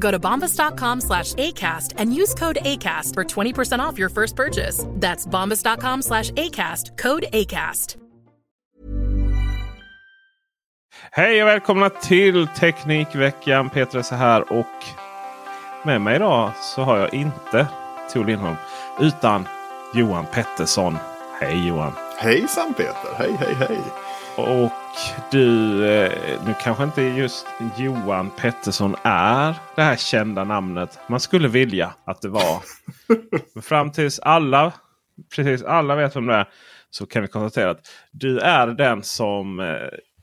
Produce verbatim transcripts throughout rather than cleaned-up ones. Go to bombas.com slash ACAST and use code ACAST for twenty percent off your first purchase. That's bombas.com slash ACAST, code ACAST. Hej och välkomna till Teknikveckan. Peter Esse här, och med mig idag så har jag inte Tor Lindholm utan Johan Pettersson. Hej Johan. Hejsan Peter, hej hej hej. Och du, nu kanske inte just Johan Pettersson är det här kända namnet man skulle vilja att det var. Men fram tills alla, precis alla vet vem det är, så kan vi konstatera att du är den som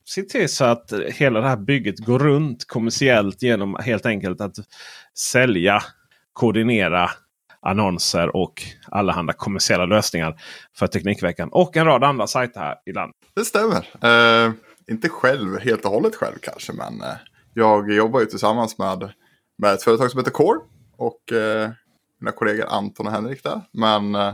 se till så att hela det här bygget går runt kommersiellt genom helt enkelt att sälja, koordinera annonser och allehanda kommersiella lösningar för Teknikveckan och en rad andra sajter här i landet. Det stämmer. Eh, inte själv, helt och hållet själv kanske, men eh, jag jobbar ju tillsammans med, med ett företag som heter Core och eh, mina kollegor Anton och Henrik där, men eh,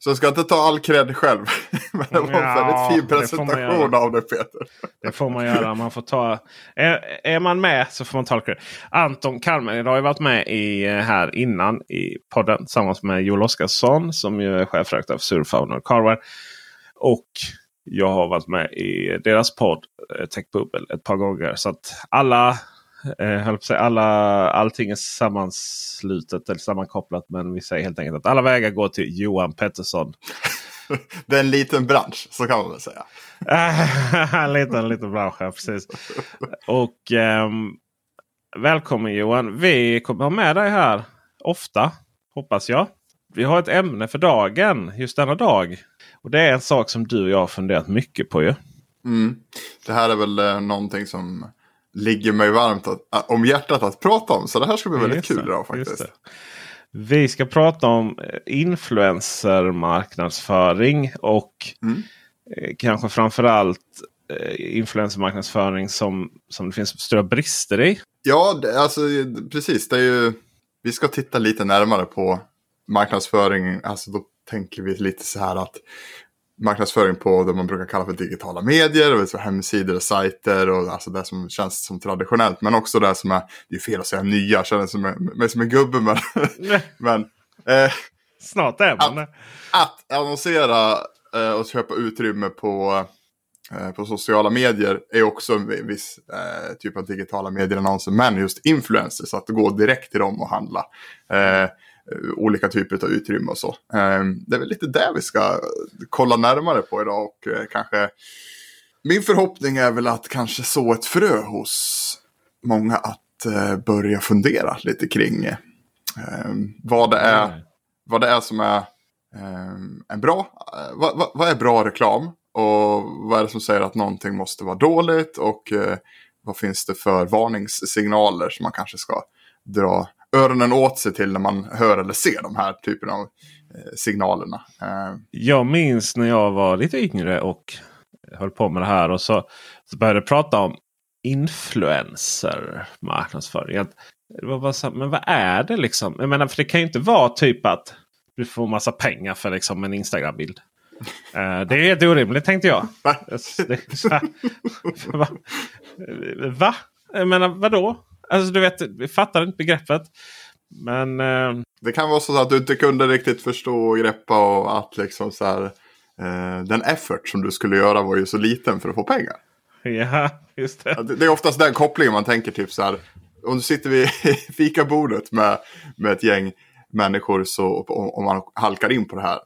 så jag ska inte ta all cred själv. Men det var en ja, väldigt fin presentation det av det, Peter. Det får man göra. Man får ta, är, är man med så får man ta all cred. Anton Kalmen har ju varit med i, här innan i podden. Tillsammans med Joel Oskarsson som ju är chefredaktör för Surfauna och Carwear. Och jag har varit med i deras podd Tech Bubble ett par gånger. Så att alla... Alla, allting är sammanslutet eller sammankopplat, men vi säger helt enkelt att alla vägar går till Johan Pettersson. Det är en liten bransch, så kan man väl säga. En liten, liten bransch, ja, precis. Och eh, välkommen Johan. Vi kommer ha med dig här ofta, hoppas jag. Vi har ett ämne för dagen, just denna dag. Och det är en sak som du och jag har funderat mycket på ju. Mm. Det här är väl eh, någonting som ligger mig varmt att, om hjärtat att prata om. Så det här ska bli väldigt just kul idag faktiskt. Vi ska prata om influencermarknadsföring. Och mm. kanske framförallt influencermarknadsföring som, som det finns stora brister i. Ja, det, alltså precis. Det är ju, vi ska titta lite närmare på marknadsföring. Alltså då tänker vi lite så här att marknadsföring på det man brukar kalla för digitala medier, och hemsidor och sajter och alltså det som känns som traditionellt, men också det som är, det är fel att säga nya, känner som mig som en gubbe men, men eh, snart är man att, att annonsera eh, och köpa utrymme på, eh, på sociala medier är också en viss eh, typ av digitala medierannonser, men just influencers, så att gå direkt till dem och handla eh, olika typer av utrymme och så. Det är väl lite där vi ska kolla närmare på idag, och kanske min förhoppning är väl att kanske så ett frö hos många att börja fundera lite kring vad det är, vad det är som är en bra, vad, vad är bra reklam, och vad är det som säger att någonting måste vara dåligt, och vad finns det för varningssignaler som man kanske ska dra öronen åt sig till när man hör eller ser de här typen av eh, signalerna. Eh. Jag minns när jag var lite yngre och höll på med det här, och så, så började jag prata om influencer marknadsföring. Det var bara så, men vad är det liksom? Jag menar, för det kan ju inte vara typ att du får massa pengar för liksom en Instagram-bild. Uh, det är helt orimligt, tänkte jag. Va? Va? Jag menar, vadå? Alltså, du vet, vi fattar inte begreppet. Men... Uh... Det kan vara så att du inte kunde riktigt förstå och greppa och att liksom så här... Uh, den effort som du skulle göra var ju så liten för att få pengar. Ja, just det. Det, det är oftast den kopplingen man tänker, typ så här... Om du sitter vid fikabordet med, med ett gäng människor, så om, om man halkar in på det här,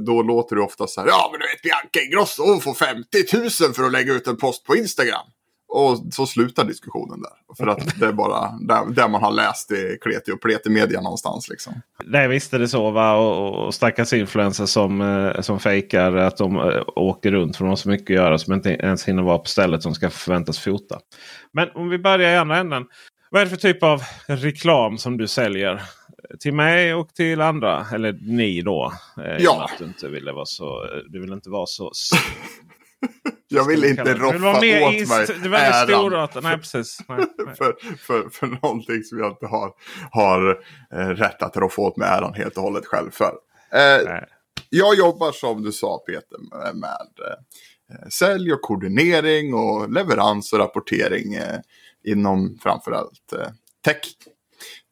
då låter det ofta så här: ja, men du vet, Bianca Ingrosso, hon får femtio tusen för att lägga ut en post på Instagram. Och så slutar diskussionen där. För att det är bara där, där man har läst i kleti och pleti media någonstans liksom. Nej, visst är det så, va? Och, och stackars influencers som, som fejkar att de åker runt för de har så mycket att göra som inte ens hinner vara på stället som ska förväntas fota. Men om vi börjar i andra änden. Vad är det för typ av reklam som du säljer till mig och till andra? Eller ni då? Eh, ja. Du, inte ville vara så, du vill inte vara så... så jag vill inte roffa vill åt ist- mig du vill äran stor, nej, precis. Nej, nej. för, för, för någonting som jag inte har, har eh, rätt att roffa åt mig äran helt och hållet själv för. Eh, jag jobbar, som du sa Peter, med, med eh, sälj och koordinering och leverans och rapportering eh, inom framförallt eh, tech.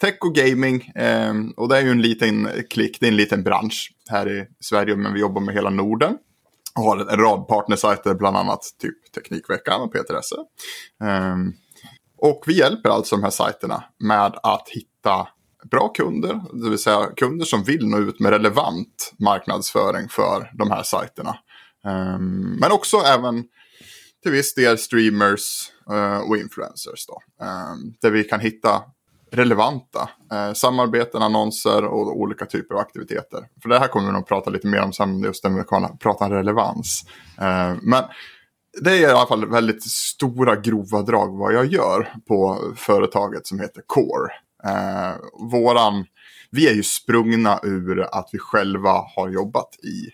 Tech och gaming. Eh, och det är ju en liten klick, det är en liten bransch här i Sverige, men vi jobbar med hela Norden. Och har en rad partnersajter, bland annat typ Teknikveckan och Peter Esse. Eh, och vi hjälper alltså de här sajterna med att hitta bra kunder. Det vill säga kunder som vill nå ut med relevant marknadsföring för de här sajterna. Eh, men också även... till viss del streamers och influencers då. Där vi kan hitta relevanta samarbeten, annonser och olika typer av aktiviteter. För det här kommer vi nog prata lite mer om sen, just när vi kan prata om relevans. Men det är i alla fall väldigt stora grova drag vad jag gör på företaget som heter Core. Våran, vi är ju sprungna ur att vi själva har jobbat i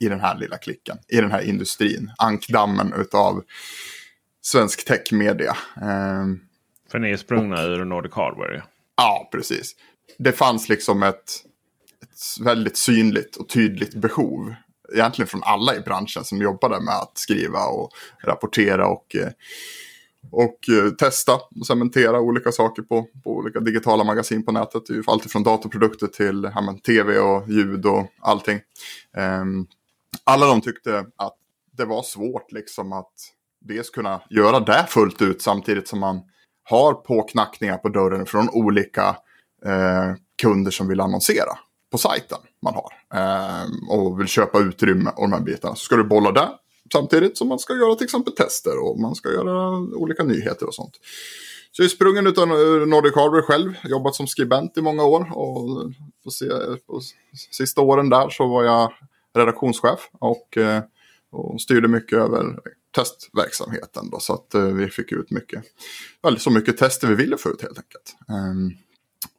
i den här lilla klicken, i den här industrin, ankdammen utav svensk techmedia. Ehm, För ni är sprungna och, ur Nordic Hardware. Ja, precis. Det fanns liksom ett, ett väldigt synligt och tydligt behov, egentligen från alla i branschen som jobbade med att skriva och rapportera och, och testa och cementera olika saker på, på olika digitala magasin på nätet. Allt från datorprodukter till ja, men, tv och ljud och allting. Ehm, Alla de tyckte att det var svårt liksom att dels kunna göra det fullt ut samtidigt som man har påknackningar på dörren från olika eh, kunder som vill annonsera på sajten man har. Eh, och vill köpa utrymme och de här bitarna. Så ska du bolla där samtidigt som man ska göra till exempel tester och man ska göra olika nyheter och sånt. Så jag är sprungen utan Nordic Hardware själv, jobbat som skribent i många år och på, se, på sista åren där så var jag redaktionschef och, och styrde mycket över testverksamheten då, så att vi fick ut mycket, så mycket tester vi ville få ut helt enkelt,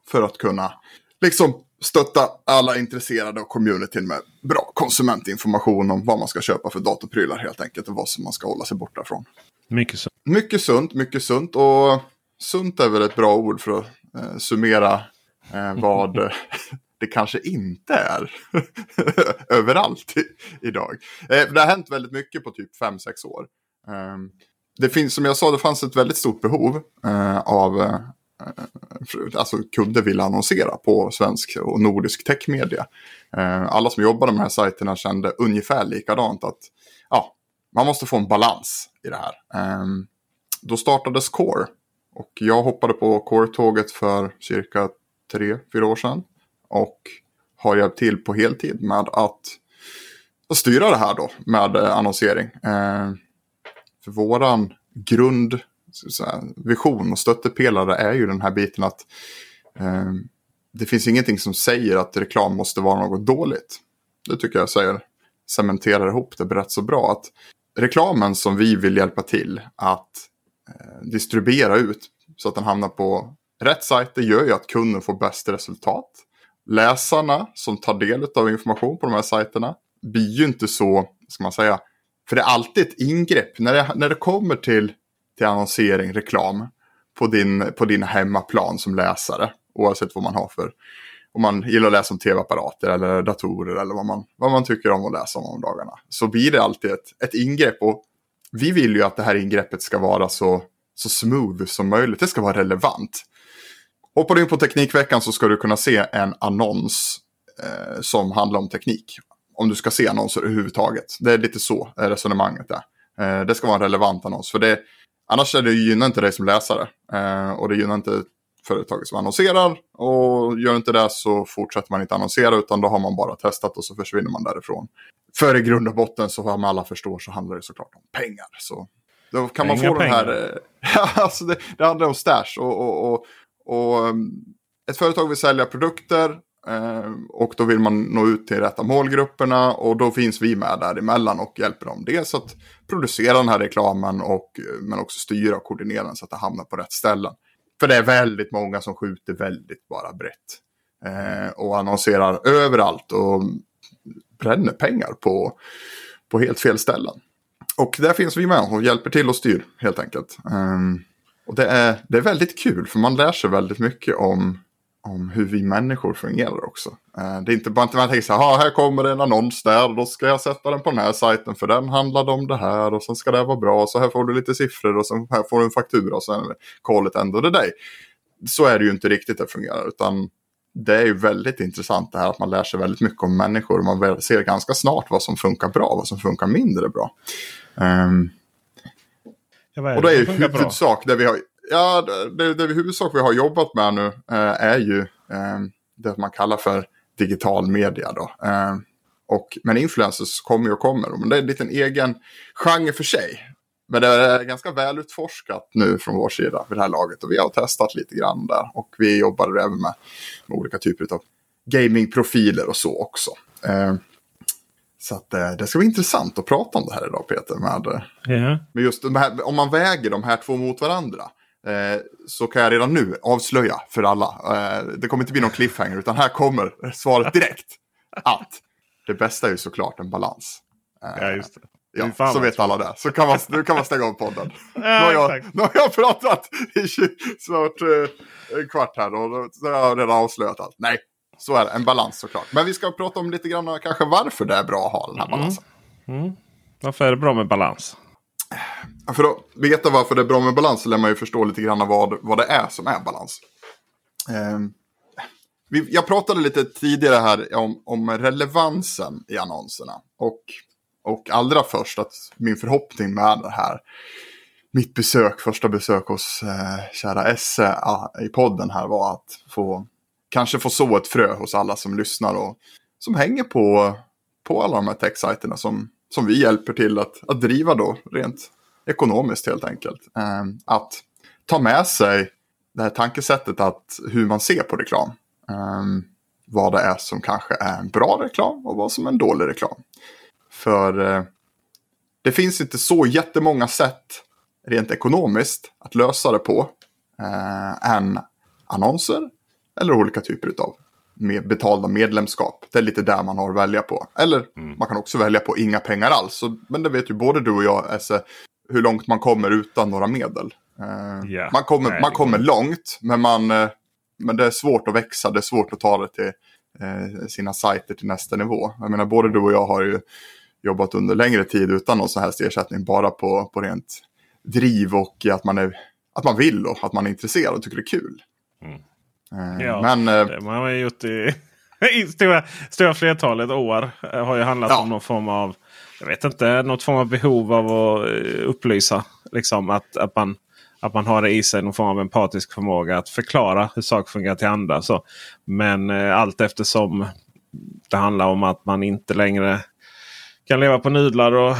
för att kunna liksom stötta alla intresserade och communityn med bra konsumentinformation om vad man ska köpa för datorprylar helt enkelt och vad som man ska hålla sig borta från. Mycket sunt. Mycket sunt, mycket sunt och sunt är väl ett bra ord för att eh, summera eh, vad det kanske inte är överallt i, idag. Eh, det har hänt väldigt mycket på typ fem sex år. Eh, det finns, som jag sa, det fanns ett väldigt stort behov eh, av eh, alltså kunder vill annonsera på svensk och nordisk techmedia. Eh, alla som jobbade med de här sajterna kände ungefär likadant att ja, man måste få en balans i det här. Eh, då startades Core och jag hoppade på Core-tåget för cirka tre fyra år sedan. Och har hjälpt till på heltid med att styra det här då med annonsering. Eh, för våran grund säga, vision och stöttepelare är ju den här biten att eh, det finns ingenting som säger att reklam måste vara något dåligt. Det tycker jag säger, cementerar ihop det rätt så bra. Att reklamen som vi vill hjälpa till att eh, distribuera ut så att den hamnar på rätt sajter gör ju att kunden får bäst resultat. Läsarna som tar del av information på de här sajterna blir ju inte så, ska man säga, för det är alltid ett ingrepp. När det, när det kommer till, till annonsering, reklam på din, på din hemmaplan som läsare, oavsett vad man har för om man gillar att läsa om tv-apparater eller datorer eller vad man, vad man tycker om att läsa om om dagarna, så blir det alltid ett, ett ingrepp. Och vi vill ju att det här ingreppet ska vara så, så smooth som möjligt. Det ska vara relevant. Hoppar du in på Teknikveckan så ska du kunna se en annons eh, som handlar om teknik. Om du ska se annonser överhuvudtaget. Det är lite så resonemanget där. Eh, det ska vara en relevant annons. För det, annars är det gynnar inte dig som läsare. Eh, och det gynnar inte företaget som annonserar. Och gör inte det så fortsätter man inte annonsera. Utan då har man bara testat och så försvinner man därifrån. För i grund och botten, så vad alla förstår, så handlar det såklart om pengar. Så då kan man Inga få pengar. Den här... alltså det, det handlar om stash. Och, och, och, och ett företag vill sälja produkter. Och då vill man nå ut till rätta målgrupperna, och då finns vi med däremellan och hjälper dem dels att producera den här reklamen och, men också styra och koordinera den så att det hamnar på rätt ställen. För det är väldigt många som skjuter väldigt bara brett eh, och annonserar överallt och bränner pengar på, på helt fel ställen. Och där finns vi med och hjälper till och styr helt enkelt. Eh, och det är, det är väldigt kul, för man lär sig väldigt mycket om om hur vi människor fungerar också. Det är inte bara att man tänker så här, här kommer en annons där, då ska jag sätta den på den här sajten, för den handlade om det här, och sen ska det vara bra, så här får du lite siffror, och sen här får du en faktura, och sen callet ändå det dig. Så är det ju inte riktigt att fungera, utan det är ju väldigt intressant det här att man lär sig väldigt mycket om människor, och man ser ganska snart vad som funkar bra, vad som funkar mindre bra. Um, ja, vad är det? Och det är ju huvudsak där vi har... Ja, det, det huvudsak vi har jobbat med nu eh, är ju eh, det man kallar för digital media då. Eh, och, men influencers kommer och kommer. Men det är en liten egen genre för sig. Men det är ganska väl utforskat nu från vår sida vid det här laget. Och vi har testat lite grann där. Och vi jobbar även med, med olika typer av gamingprofiler och så också. Eh, Så att, det ska vara intressant att prata om det här idag, Peter. Med, yeah. med just de här, om man väger de här två mot varandra. Eh, så kan jag redan nu avslöja för alla. Eh, det kommer inte bli någon cliffhanger, utan här kommer svaret direkt. Att det bästa är ju såklart en balans. Eh, ja, just det. Ja, så alltså. Vet alla det. Så kan man, nu kan man stänga av podden. Ja, nu, har jag, nu har jag pratat i snart eh, en kvart här. Och så har jag redan avslöjat allt. Nej. Så är det, en balans såklart. Men vi ska prata om lite grann kanske varför det är bra att ha den här mm. balansen. Mm. Varför är det bra med balans? För att veta varför det är bra med balans så lär man ju förstå lite grann vad, vad det är som är balans. Eh, vi, jag pratade lite tidigare här om, om relevansen i annonserna. Och, och allra först att min förhoppning med det här, mitt besök, första besök hos eh, kära Esse eh, i podden här var att få... Kanske får så ett frö hos alla som lyssnar och som hänger på, på alla de här tech-sajterna som, som vi hjälper till att, att driva då rent ekonomiskt helt enkelt. Eh, att ta med sig det här tankesättet att hur man ser på reklam. Eh, vad det är som kanske är en bra reklam och vad som är en dålig reklam. För eh, det finns inte så jättemånga sätt rent ekonomiskt att lösa det på eh, än annonser. Eller olika typer av betalda medlemskap. Det är lite där man har att välja på. Eller mm. man kan också välja på inga pengar alls. Men det vet ju både du och jag, Esse, hur långt man kommer utan några medel. Yeah. Man, kommer, Nej, man kommer långt, men, man, men det är svårt att växa. Det är svårt att ta det till eh, sina sajter till nästa nivå. Jag menar, både du och jag har ju jobbat under längre tid utan någon sån här ersättning. Bara på, på rent driv och att man, är, att man vill och att man är intresserad och tycker det är kul. Mm. Ja, men, det man har ju gjort i, i stora, stora flertalet år har ju handlat ja. om någon form av, jag vet inte, något form av behov av att upplysa. Liksom, att, att, man, att man har det i sig någon form av empatisk förmåga att förklara hur saker fungerar till andra. Så. Men eh, allt eftersom det handlar om att man inte längre kan leva på nudlar och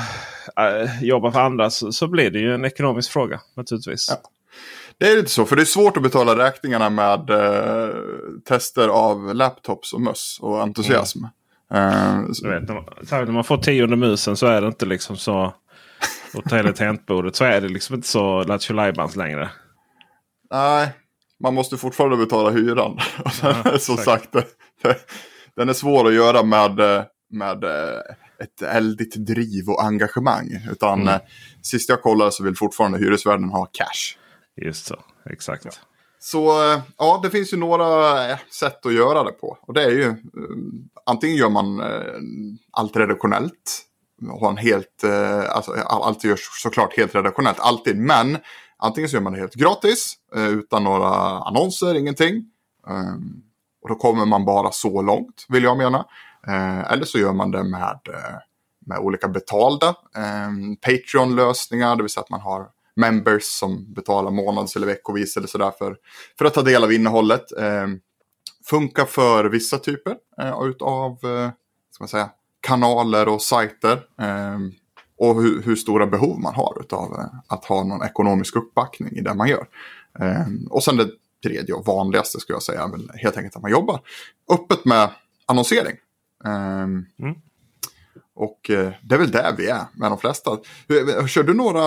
äh, jobba för andra så, så blir det ju en ekonomisk fråga naturligtvis. Ja. Det är inte så, för det är svårt att betala räkningarna med eh, tester av laptops och möss och entusiasm. Mm. Eh, så. Du vet, när man, när man får tionde musen så är det inte liksom så, och hela tangentbordet så är det liksom inte så lattjolajbans längre. Nej, man måste fortfarande betala hyran. Ja, som sagt, det, det, den är svår att göra med, med ett eldigt driv och engagemang. Utan mm. eh, sist jag kollade så vill fortfarande hyresvärden ha cash. Just så, exakt. Ja. Så ja, det finns ju några sätt att göra det på. Och det är ju, antingen gör man allt redaktionellt. Har en helt, alltså, allt görs såklart helt redaktionellt, alltid. Men antingen så gör man det helt gratis, utan några annonser, ingenting. Och då kommer man bara så långt, vill jag mena. Eller så gör man det med, med olika betalda Patreon-lösningar, det vill säga att man har members som betalar månads- eller veckovis eller sådär för, för att ta del av innehållet. Eh, funkar för vissa typer eh, utav eh, ska man säga, kanaler och sajter. Eh, och hu- hur stora behov man har utav eh, att ha någon ekonomisk uppbackning i det man gör. Eh, och sen det tredje och vanligaste skulle jag säga är väl helt enkelt att man jobbar öppet med annonsering. Eh, mm. Och eh, det är väl där vi är med de flesta. Hur, kör du några,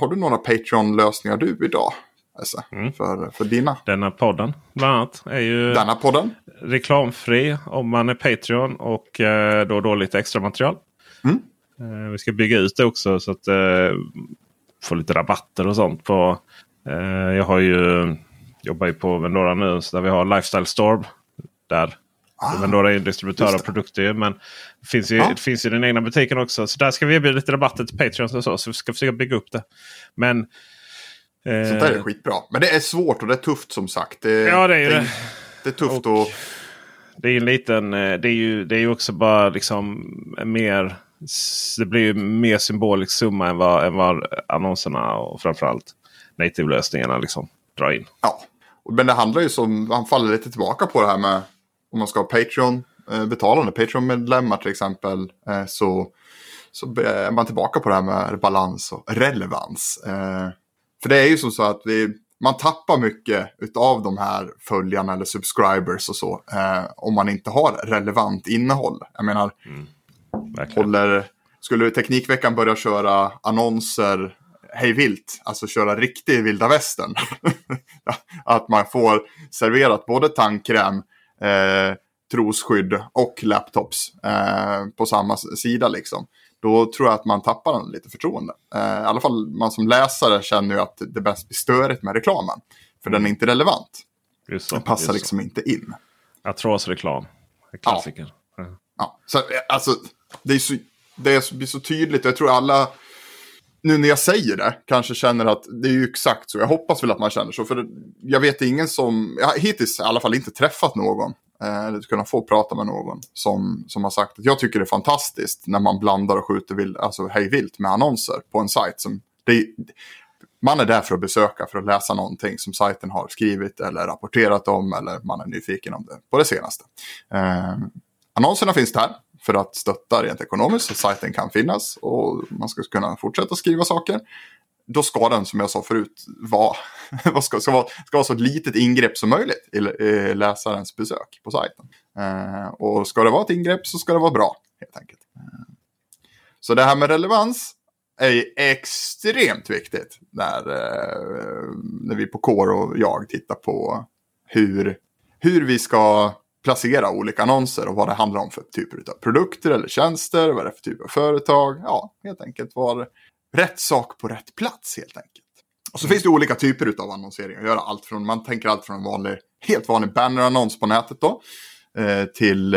har du några Patreon-lösningar du idag? Alltså, mm. för, för dina? Denna podden bland annat är ju Denna podden? reklamfri om man är Patreon och eh, då, då lite extra material. Mm. Eh, vi ska bygga ut det också så att eh, få lite rabatter och sånt. På, eh, jag har ju jobbar ju på Vendora nu så där vi har Lifestyle Storm där. Vendora är en distributör av produkter, men det finns ju, ja. det finns ju den egna butiken också. Så där ska vi erbjuda lite rabatter till Patreon och så. Så vi ska försöka bygga upp det. Men, eh, sånt där är skitbra. Men det är svårt och det är tufft som sagt. Det, ja, det är ju det. Det, det är tufft och, och... Det är ju en liten... Det är ju, det är ju också bara liksom mer... Det blir ju mer symbolisk summa än vad, än vad annonserna och framförallt native-lösningarna liksom drar in. Ja, men det handlar ju som... Han faller lite tillbaka på det här med... Om man ska ha Patreon, eh, betalande Patreon-medlemmar till exempel, eh, så, så är man tillbaka på det här med balans och relevans. Eh, för det är ju som så att vi, man tappar mycket utav de här följarna eller subscribers och så, eh, om man inte har relevant innehåll. Jag menar, mm, håller, skulle Teknikveckan börja köra annonser hej vilt, alltså köra riktig vilda västern, att man får serverat både tandkräm, Eh, trosskydd och laptops eh, på samma sida liksom, då tror jag att man tappar den lite förtroende. Eh, I alla fall man som läsare känner ju att det bäst blir störigt med reklamen, för den är inte relevant. Just så, den passar liksom så. Inte in. Atrosreklam, klassiker. Ja. Mm. Ja. Så, alltså, det är så, det är så tydligt, jag tror alla nu när jag säger det, kanske känner att det är ju exakt så. Jag hoppas väl att man känner så. För jag vet ingen som... Jag har hittills i alla fall inte träffat någon. Eh, eller kunnat få prata med någon. Som, som har sagt att jag tycker det är fantastiskt. När man blandar och skjuter vild, alltså hejvilt med annonser på en sajt. Som, det, man är där för att besöka. För att läsa någonting som sajten har skrivit. Eller rapporterat om. Eller man är nyfiken om det. På det senaste. Eh, annonserna finns där. För att stötta rent ekonomiskt så att sajten kan finnas och man ska kunna fortsätta skriva saker. Då ska den, som jag sa förut, vara, ska, ska vara, ska vara så ett litet ingrepp som möjligt i läsarens besök på sajten. Eh, och ska det vara ett ingrepp så ska det vara bra, helt enkelt. Eh. Så det här med relevans är extremt viktigt när, eh, när vi på Core och jag tittar på hur, hur vi ska... placera olika annonser och vad det handlar om för typer av produkter eller tjänster, vad det är för typ av företag. Ja, helt enkelt var rätt sak på rätt plats helt enkelt. Och så finns det olika typer av annonsering att göra. Allt från, man tänker allt från en vanlig, helt vanlig bannerannons på nätet då till,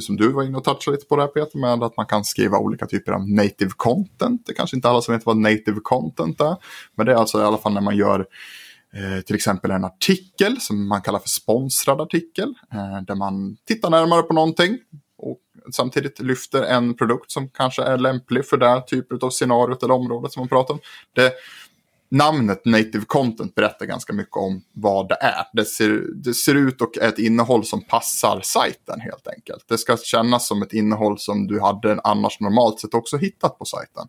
som du var inne och touchade lite på det här Peter, med att man kan skriva olika typer av native content. Det är kanske inte alla som vet vad native content är, men det är alltså i alla fall när man gör Eh, till exempel en artikel som man kallar för sponsrad artikel, eh, där man tittar närmare på någonting och samtidigt lyfter en produkt som kanske är lämplig för det typen av scenariot eller området som man pratar om. Det, namnet native content berättar ganska mycket om vad det är. Det ser, det ser ut och är ett innehåll som passar sajten helt enkelt. Det ska kännas som ett innehåll som du hade annars normalt sett också hittat på sajten.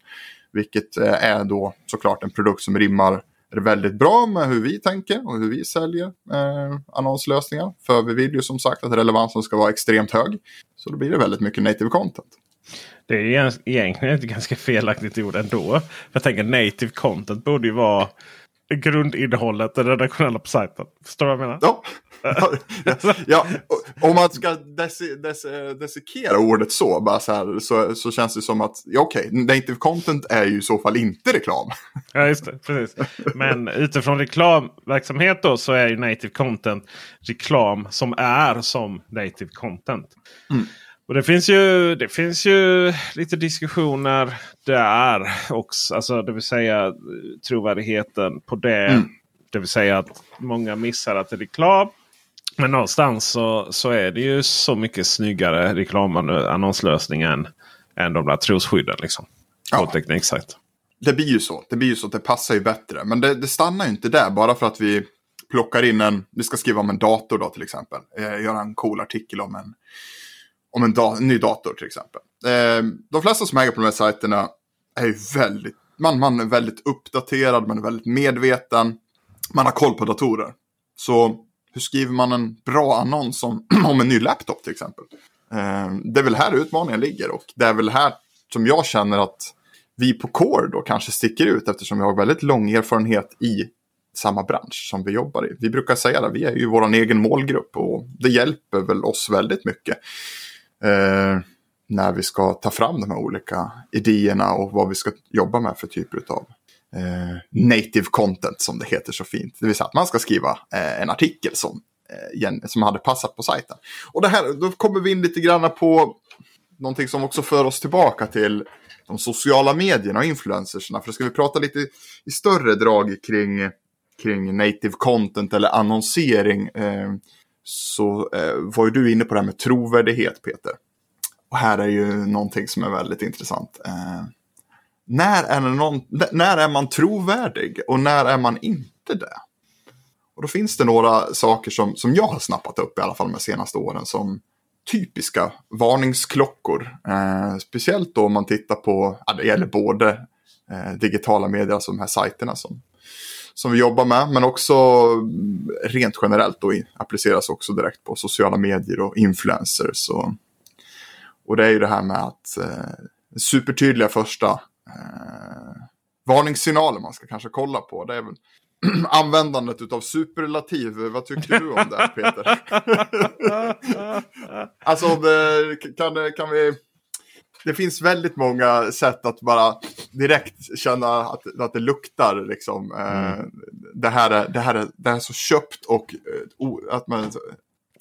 Vilket eh, är då såklart en produkt som rimmar. Är det väldigt bra med hur vi tänker och hur vi säljer eh, annonslösningar. För vi vill ju som sagt att relevansen ska vara extremt hög. Så då blir det väldigt mycket native content. Det är egentligen ett ganska felaktigt ord ändå. För jag tänker native content borde ju vara grundinnehållet, det redaktionella på sajten. Förstår du vad jag menar? Ja. ja, ja. Om man ska des- des- desikera ordet så, bara så, här, så, så känns det som att ja, okej, okay, native content är ju i så fall inte reklam. Ja, just det. Precis. Men utifrån reklamverksamhet då så är ju native content reklam som är som native content. Mm. Och det finns ju det finns ju lite diskussioner där också, alltså det vill säga trovärdigheten på det, mm. det vill säga att många missar att det är reklam, men någonstans så så är det ju så mycket snyggare reklamannonslösningen än de där trosskydden liksom på tekniksajt. Det blir ju så, det blir ju så att det passar ju bättre, men det, det stannar ju inte där bara för att vi plockar in en, vi ska skriva om en dator då till exempel, eh, göra en cool artikel om en Om en, da- en ny dator till exempel. Eh, de flesta som äger på de här sajterna är ju väldigt... Man, man är väldigt uppdaterad, man är väldigt medveten. Man har koll på datorer. Så hur skriver man en bra annons om, om en ny laptop till exempel? Eh, det är väl här utmaningen ligger. Och det är väl här som jag känner att vi på Core då kanske sticker ut. Eftersom vi har väldigt lång erfarenhet i samma bransch som vi jobbar i. Vi brukar säga att vi är ju vår egen målgrupp. Och det hjälper väl oss väldigt mycket. Eh, när vi ska ta fram de här olika idéerna och vad vi ska jobba med för typer av eh, native content som det heter så fint. Det vill säga att man ska skriva eh, en artikel som, eh, som hade passat på sajten. Och det här, då kommer vi in lite grann på någonting som också för oss tillbaka till de sociala medierna och influencersna. För ska vi prata lite i större drag kring, kring native content eller annonsering. Eh, Så eh, var ju du inne på det här med trovärdighet, Peter. Och här är ju någonting som är väldigt intressant. Eh, när, är någon, när är man trovärdig och när är man inte det? Och då finns det några saker som, som jag har snappat upp i alla fall de senaste åren som typiska varningsklockor. Eh, speciellt då om man tittar på, ja, det gäller både eh, digitala medier, alltså de här sajterna som... som vi jobbar med, men också rent generellt och appliceras också direkt på sociala medier och influencers. Och, och det är ju det här med att eh, supertydliga första eh, varningssignaler man ska kanske kolla på. Det är väl användandet utav superlativ. Vad tycker du om det här, Peter? Alltså, kan, kan vi... Det finns väldigt många sätt att bara direkt känna att, att det luktar liksom. Mm. Eh, det, här är, det, här är, det här är så köpt och oh, att man,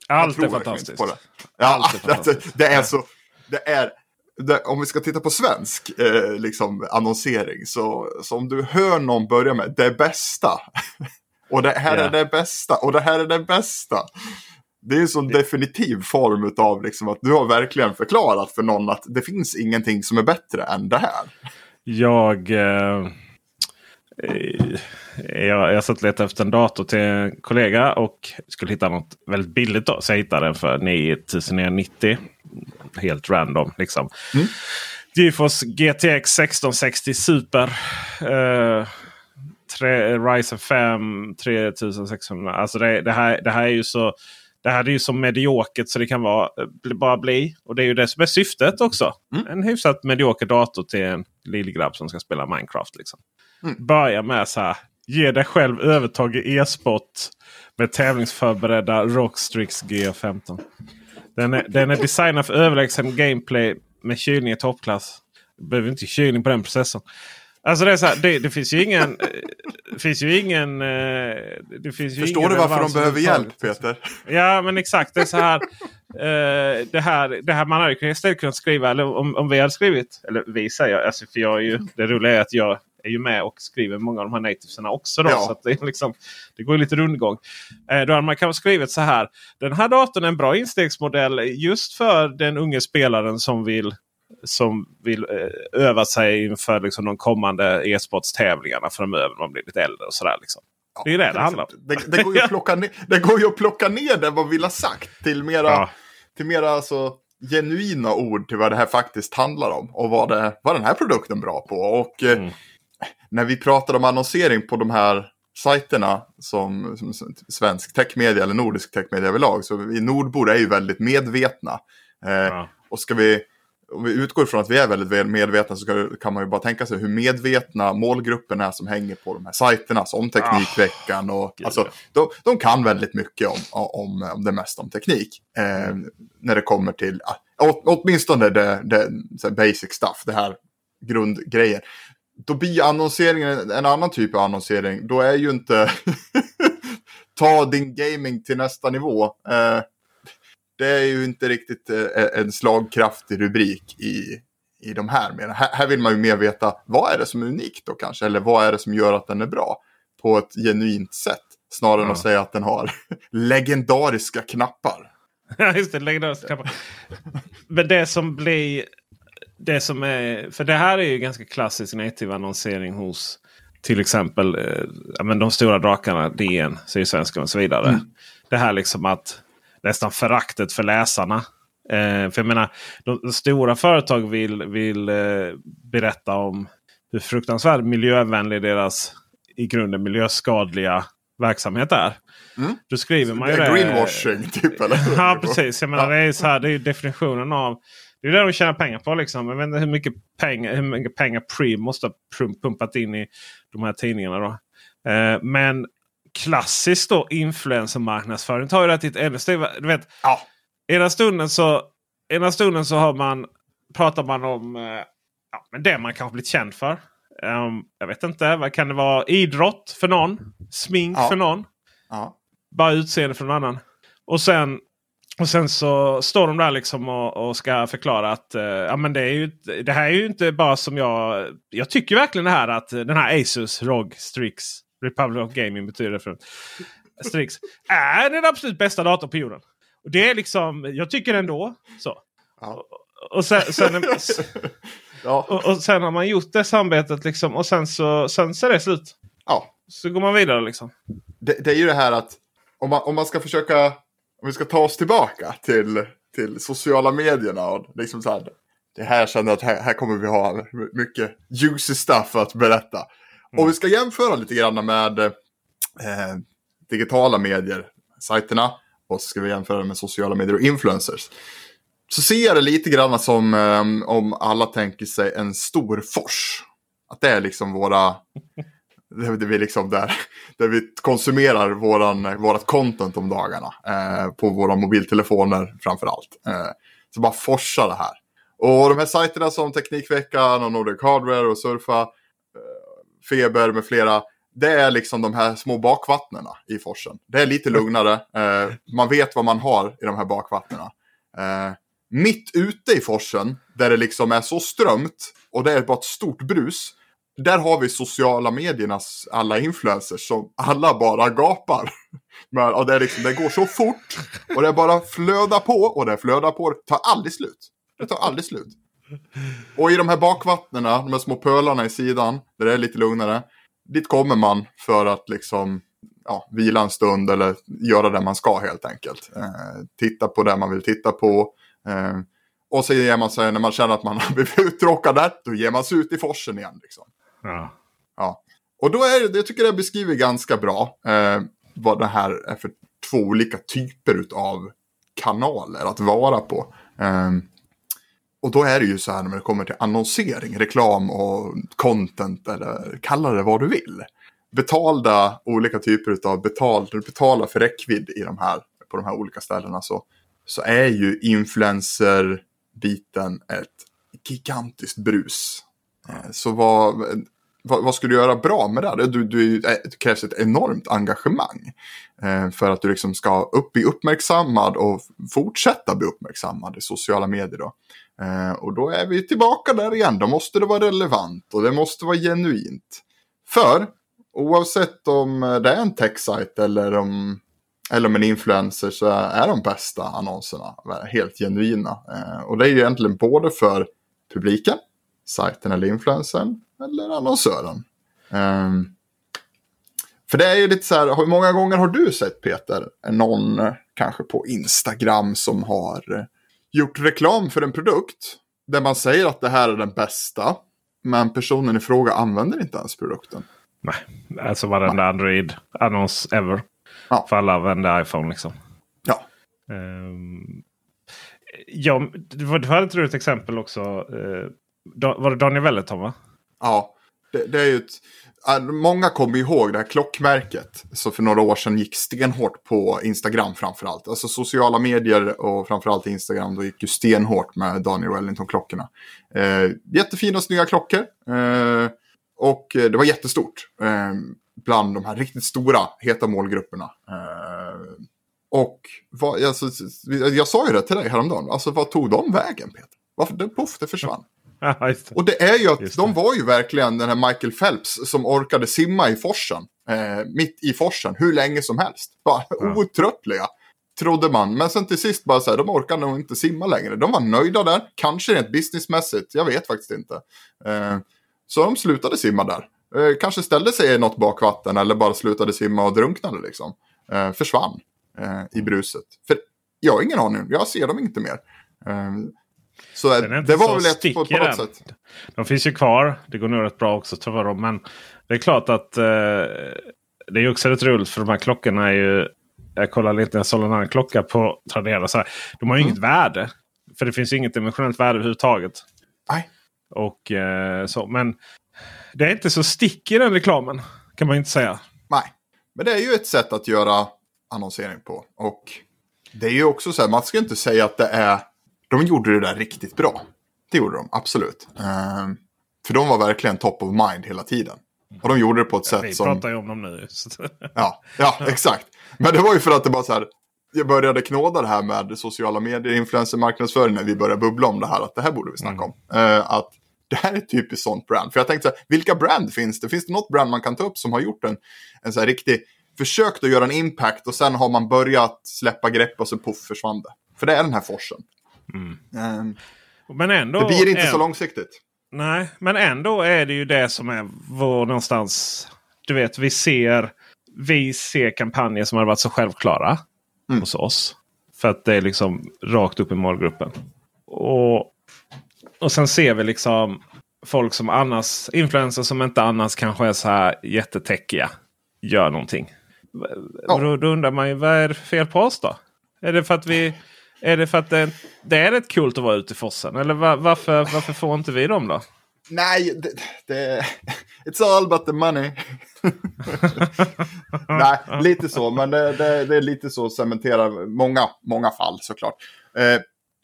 allt, man är fantastiskt. Det. Ja, allt är fantastiskt. Det är så, det är, det, om vi ska titta på svensk eh, liksom, annonsering så, så om du hör någon börja med det bästa och det här yeah. är det bästa och det här är det bästa. Det är en sån definitiv form utav liksom att du har verkligen förklarat för någon att det finns ingenting som är bättre än det här. Jag eh, jag, jag satt lite efter en dator till en kollega och skulle hitta något väldigt billigt då. Så jag hittade den för nio tusen nittio. Helt random liksom. Mm. GeForce G T X sexton sextio Super. Eh, tre, Ryzen fem tre tusen sexhundra. Alltså det, det, här, det här är ju så... Det här är ju så mediokert så det kan vara, bara bli. Och det är ju det som är syftet också. Mm. En hyfsat medioker dator till en lillgrabb som ska spela Minecraft. Liksom. Mm. Börja med så här. Ge dig själv övertag i e-sport med tävlingsförberedda Rockstrix G femton. Den är, den är designad för överlägsen gameplay med kylning i toppklass. Du behöver inte kylning på den processen. Alltså det, är så här, det, det finns ju ingen... finns ju ingen... Det finns ju Förstår ingen du varför de behöver hjälp, Peter? Ja, men exakt. Det är så här... eh, det, här det här man hade istället kunnat skriva, eller om, om vi hade skrivit, eller vi säger, alltså för jag är ju... Det roliga är att jag är ju med och skriver många av de här nativesarna också då. Ja. Så att det, liksom, det går ju lite rundgång. Eh, då hade man kanske skrivit så här. Den här datorn är en bra instegsmodell just för den unge spelaren som vill... som vill eh, öva sig inför liksom, de kommande e-sportstävlingarna framöver när man blir lite äldre och sådär liksom. Ja, det är det det handlar om. Det, det går ju att plocka ner, det går ju att plocka ner det vad vill ha sagt till mera, ja. till mera alltså, genuina ord till vad det här faktiskt handlar om och vad, det, vad den här produkten är bra på. Och eh, mm. när vi pratar om annonsering på de här sajterna som, som, som svensk techmedia eller nordisk techmedia överlag så vi nordbor är ju väldigt medvetna. Eh, ja. Och ska vi om vi utgår från att vi är väldigt medvetna, så kan man ju bara tänka sig hur medvetna målgruppen är som hänger på de här sajterna som Teknikveckan. Och, oh, alltså, de, de kan väldigt mycket om, om, om det mesta om teknik. Eh, mm. När det kommer till, åt, åtminstone det, det, det basic stuff, det här grundgrejen. Då blir annonseringen en annan typ av annonsering. Då är ju inte ta din gaming till nästa nivå. Eh, Det är ju inte riktigt en slagkraftig rubrik i, i de här. Men här, här vill man ju mer veta, vad är det som är unikt då kanske? Eller vad är det som gör att den är bra på ett genuint sätt? Snarare mm. än att säga att den har legendariska knappar. Ja, just det, legendariska knappar. Men det som blir... det som är, för det här är ju ganska klassisk native annonsering hos till exempel eh, men de stora drakarna, D N, Sydsvenskan och så vidare. Mm. Det här liksom att... nästan föraktet för läsarna. Eh, för jag menar, de stora företag vill, vill eh, berätta om hur fruktansvärt miljövänlig deras i grunden miljöskadliga verksamhet är. Mm. Då skriver så man det ju är det. Greenwashing typ eller? Ja, precis. Jag menar, det är så här, det är ju definitionen av, det är det de tjänar pengar på liksom. Jag vet inte hur mycket pengar, hur mycket pengar Pre måste ha pumpat in i de här tidningarna då. Eh, men klassiskt då, influencer-marknadsföring tar ju det till ett ännu större, du vet. Ja. Ena stunden så ena stunden så har man, pratar man om eh, ja, men det man kanske blivit känd för. Um, jag vet inte, vad kan det vara? Idrott för någon, smink ja. för någon. Ja. Bara utseende för någon annan. Och sen och sen så står de där liksom och, och ska förklara att eh, ja men det är ju det här är ju inte bara som jag jag tycker verkligen det här att den här Asus R O G Strix Republic of Gaming betyder det för Strix är den absolut bästa datorn på jorden. Och det är liksom, jag tycker ändå så. Ja. Och sen, sen ja. Och, och sen har man gjort det samarbetet liksom, och sen så sen så är det slut. Ja, så går man vidare liksom. Det, det är ju det här att om man om man ska försöka om vi ska ta oss tillbaka till till sociala medierna och liksom så här, det här känner jag att här, här kommer vi ha mycket juicy stuff att berätta. Mm. Och vi ska jämföra lite grann med eh, digitala medier, sajterna, och så ska vi jämföra med sociala medier och influencers. Så ser jag det lite grann som eh, om alla tänker sig en stor fors. Att det är liksom våra, det vi liksom där, där vi konsumerar våran, vårat content om dagarna. Eh, på våra mobiltelefoner framförallt. Eh, så bara forsa det här. Och de här sajterna som Teknikveckan och Nordic Hardware och Surfa... Eh, Feber med flera, det är liksom de här små bakvattnena i forsen. Det är lite lugnare, eh, man vet vad man har i de här bakvattnena. Eh, mitt ute i forsen, där det liksom är så strömt och det är bara ett stort brus, där har vi sociala mediernas alla influencers som alla bara gapar. Men, och det, är liksom, det går så fort och det bara flödar på och det flödar på, det tar aldrig slut. Det tar aldrig slut. Och i de här bakvattnena, de här små pölarna i sidan, där det är lite lugnare, dit kommer man för att liksom ja, vila en stund eller göra det man ska helt enkelt. Eh, titta på det man vill titta på. Eh, och så ger man sig, när man känner att man har blivit uttråkad där, då ger man sig ut i forsen igen. Liksom. Ja. Ja. Och då är det, jag tycker det beskriver ganska bra eh, vad det här är för två olika typer av kanaler att vara på. Eh, Och då är det ju så här när det kommer till annonsering, reklam och content eller kalla det vad du vill. Betalda olika typer av betalt, du betalar för räckvidd i de här, på de här olika ställena så, så är ju influencer-biten ett gigantiskt brus. Så vad, vad, vad skulle du göra bra med det? Du, du, det krävs ett enormt engagemang för att du liksom ska upp, bli uppmärksammad och fortsätta bli uppmärksammad i sociala medier då. Uh, och då är vi tillbaka där igen. Då måste det vara relevant och det måste vara genuint. För oavsett om det är en tech-sajt eller om, eller om en influencer så är de bästa annonserna helt genuina. Uh, och det är ju egentligen både för publiken, sajten eller influencern eller annonsören. Uh, för det är ju lite så här, hur många gånger har du sett Peter? Någon kanske på Instagram som har... gjort reklam för en produkt där man säger att det här är den bästa, men personen i fråga använder inte ens produkten. Nej, alltså varenda Android-annons ever. Ja. För alla använder iPhone liksom. Ja. Um, Ja, det var ett roligt exempel också. Eh, var det Daniel Wellerton, va? Ja, det, det är ju ett, många kommer ihåg det här klockmärket. Så för några år sedan gick stenhårt på Instagram framförallt. Alltså sociala medier och framförallt Instagram, då gick ju stenhårt med Daniel Wellington-klockorna. Eh, jättefina, snygga klockor. Eh, och det var jättestort. Eh, bland de här riktigt stora, heta målgrupperna. Eh, Och vad, alltså, jag sa ju det till dig häromdagen. Alltså vad tog de vägen, Peter? Varför? Det, puff, det försvann. Ja, just det. Och det är ju att de var ju verkligen den här Michael Phelps som orkade simma i forsen. Eh, mitt i forsen. Hur länge som helst. Bara ja. Otröttliga. Trodde man. Men sen till sist bara så här. De orkade nog inte simma längre. De var nöjda där. Kanske rent businessmässigt. Jag vet faktiskt inte. Eh, så de slutade simma där. Eh, kanske ställde sig i något bakvatten. Eller bara slutade simma och drunknade liksom. Eh, försvann. I bruset. För jag har ingen aning. Jag ser dem inte mer. Så det, det var väl ett på, på något sätt. De finns ju kvar. Det går nog rätt bra också tyvärr. Dem. Men det är klart att eh, det är ju också rätt roligt. För de här klockorna är ju... Jag kollar lite. Jag såg en annan klocka på Tradera. Så här. De har ju mm. inget värde. För det finns ju inget emotionellt värde överhuvudtaget. Nej. Och eh, så. Men det är inte så stick i den reklamen. Kan man inte säga. Nej. Men det är ju ett sätt att göra... annonsering på. Och det är ju också så här, man ska inte säga att det är... De gjorde det där riktigt bra. Det gjorde de, absolut. Ehm, för de var verkligen top of mind hela tiden. Och de gjorde det på ett ja, sätt vi som... Vi pratar ju om dem nu. Ja, ja, exakt. Men det var ju för att det bara så här... Jag började knåda det här med sociala medier, influencer-marknadsföring när vi började bubbla om det här. Att det här borde vi snacka mm. om. Ehm, att det här är typiskt sånt brand. För jag tänkte så här, vilka brand finns det? Finns det något brand man kan ta upp som har gjort en, en så här riktig... försökt att göra en impact och sen har man börjat släppa grepp och så puff försvann det. För det är den här forsen. Mm. Um, men ändå, det blir inte äl... så långsiktigt. Nej, men ändå är det ju det som är vår någonstans, du vet, vi ser vi ser kampanjer som har varit så självklara mm. hos oss. För att det är liksom rakt upp i målgruppen. Och, och sen ser vi liksom folk som annars, influencers som inte annars kanske är så här jättetäckiga, gör någonting. Ja. Då, då undrar man ju, vad är det fel på oss då? Är det för att vi är det för att det, det är rätt kul att vara ute i fossen? Eller var, varför, varför får inte vi dem då? Nej, det, det, it's all about the money. Nej, lite så. Men det, det, det är lite så cementerar många, många fall såklart. Eh,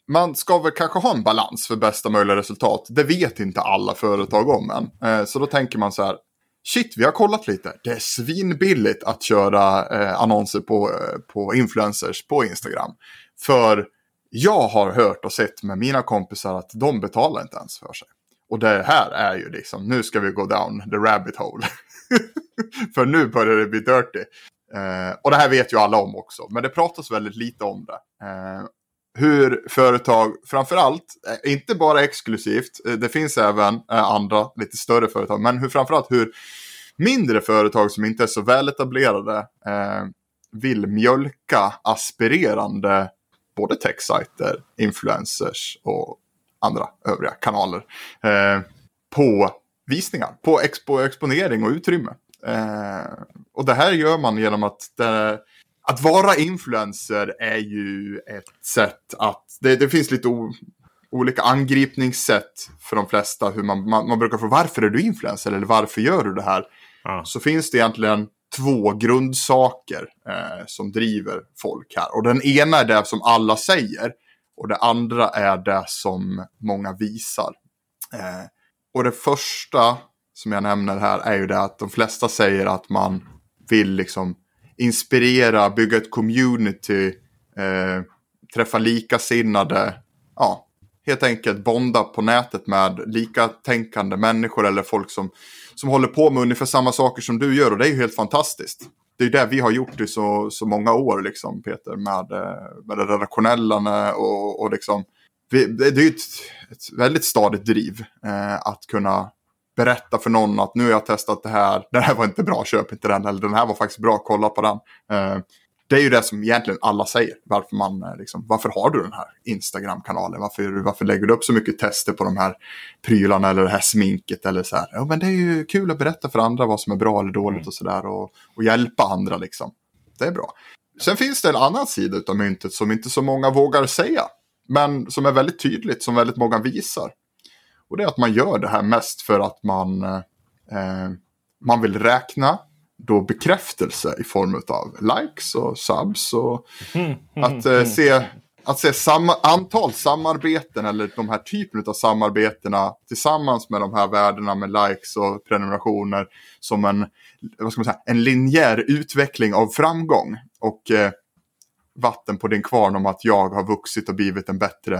man ska väl kanske ha en balans för bästa möjliga resultat. Det vet inte alla företag om än. Eh, så då tänker man så här, shit, vi har kollat lite. Det är svinbilligt att köra eh, annonser på, eh, på influencers på Instagram. För jag har hört och sett med mina kompisar att de betalar inte ens för sig. Och det här är ju liksom, nu ska vi gå down the rabbit hole. För nu börjar det bli dirty. Eh, och det här vet ju alla om också. Men det pratas väldigt lite om det. Eh, hur företag, framförallt, inte bara exklusivt, det finns även andra lite större företag, men hur, framförallt hur mindre företag som inte är så väl etablerade eh, vill mjölka aspirerande både tech-sajter, influencers och andra övriga kanaler eh, på visningar, på expo- exponering och utrymme. Eh, och det här gör man genom att det, att vara influencer är ju ett sätt att... Det, det finns lite o, olika angripningssätt för de flesta. Hur man, man, man brukar få, varför är du influencer? Eller varför gör du det här? Mm. Så finns det egentligen två grundsaker eh, som driver folk här. Och den ena är det som alla säger. Och det andra är det som många visar. Eh, och det första som jag nämner här är ju det att de flesta säger att man vill liksom... inspirera, bygga ett community, eh, träffa likasinnade, ja, helt enkelt bonda på nätet med likatänkande människor eller folk som, som håller på med ungefär samma saker som du gör, och det är ju helt fantastiskt. Det är ju det vi har gjort i så, så många år liksom, Peter, med, med det redaktionella och, och liksom, vi, det är ju ett, ett väldigt stadigt driv eh, att kunna berätta för någon att nu har jag testat det här. Den här var inte bra, köp inte den. Eller den här var faktiskt bra, kolla på den. Eh, det är ju det som egentligen alla säger. Varför, man, liksom, varför har du den här Instagram-kanalen? Varför, varför lägger du upp så mycket tester på de här prylarna eller det här sminket? Eller så här? Ja, men det är ju kul att berätta för andra vad som är bra eller dåligt mm. och sådär. Och, och hjälpa andra liksom. Det är bra. Sen finns det en annan sida utav myntet som inte så många vågar säga. men som är väldigt tydligt, som väldigt många visar. Och det är att man gör det här mest för att man, eh, man vill räkna då bekräftelse i form av likes och subs. Och att, eh, se, att se samma, antal samarbeten eller de här typen av samarbetena tillsammans med de här värdena med likes och prenumerationer som en, vad ska man säga, en linjär utveckling av framgång. Och eh, vatten på din kvarn om att jag har vuxit och blivit en bättre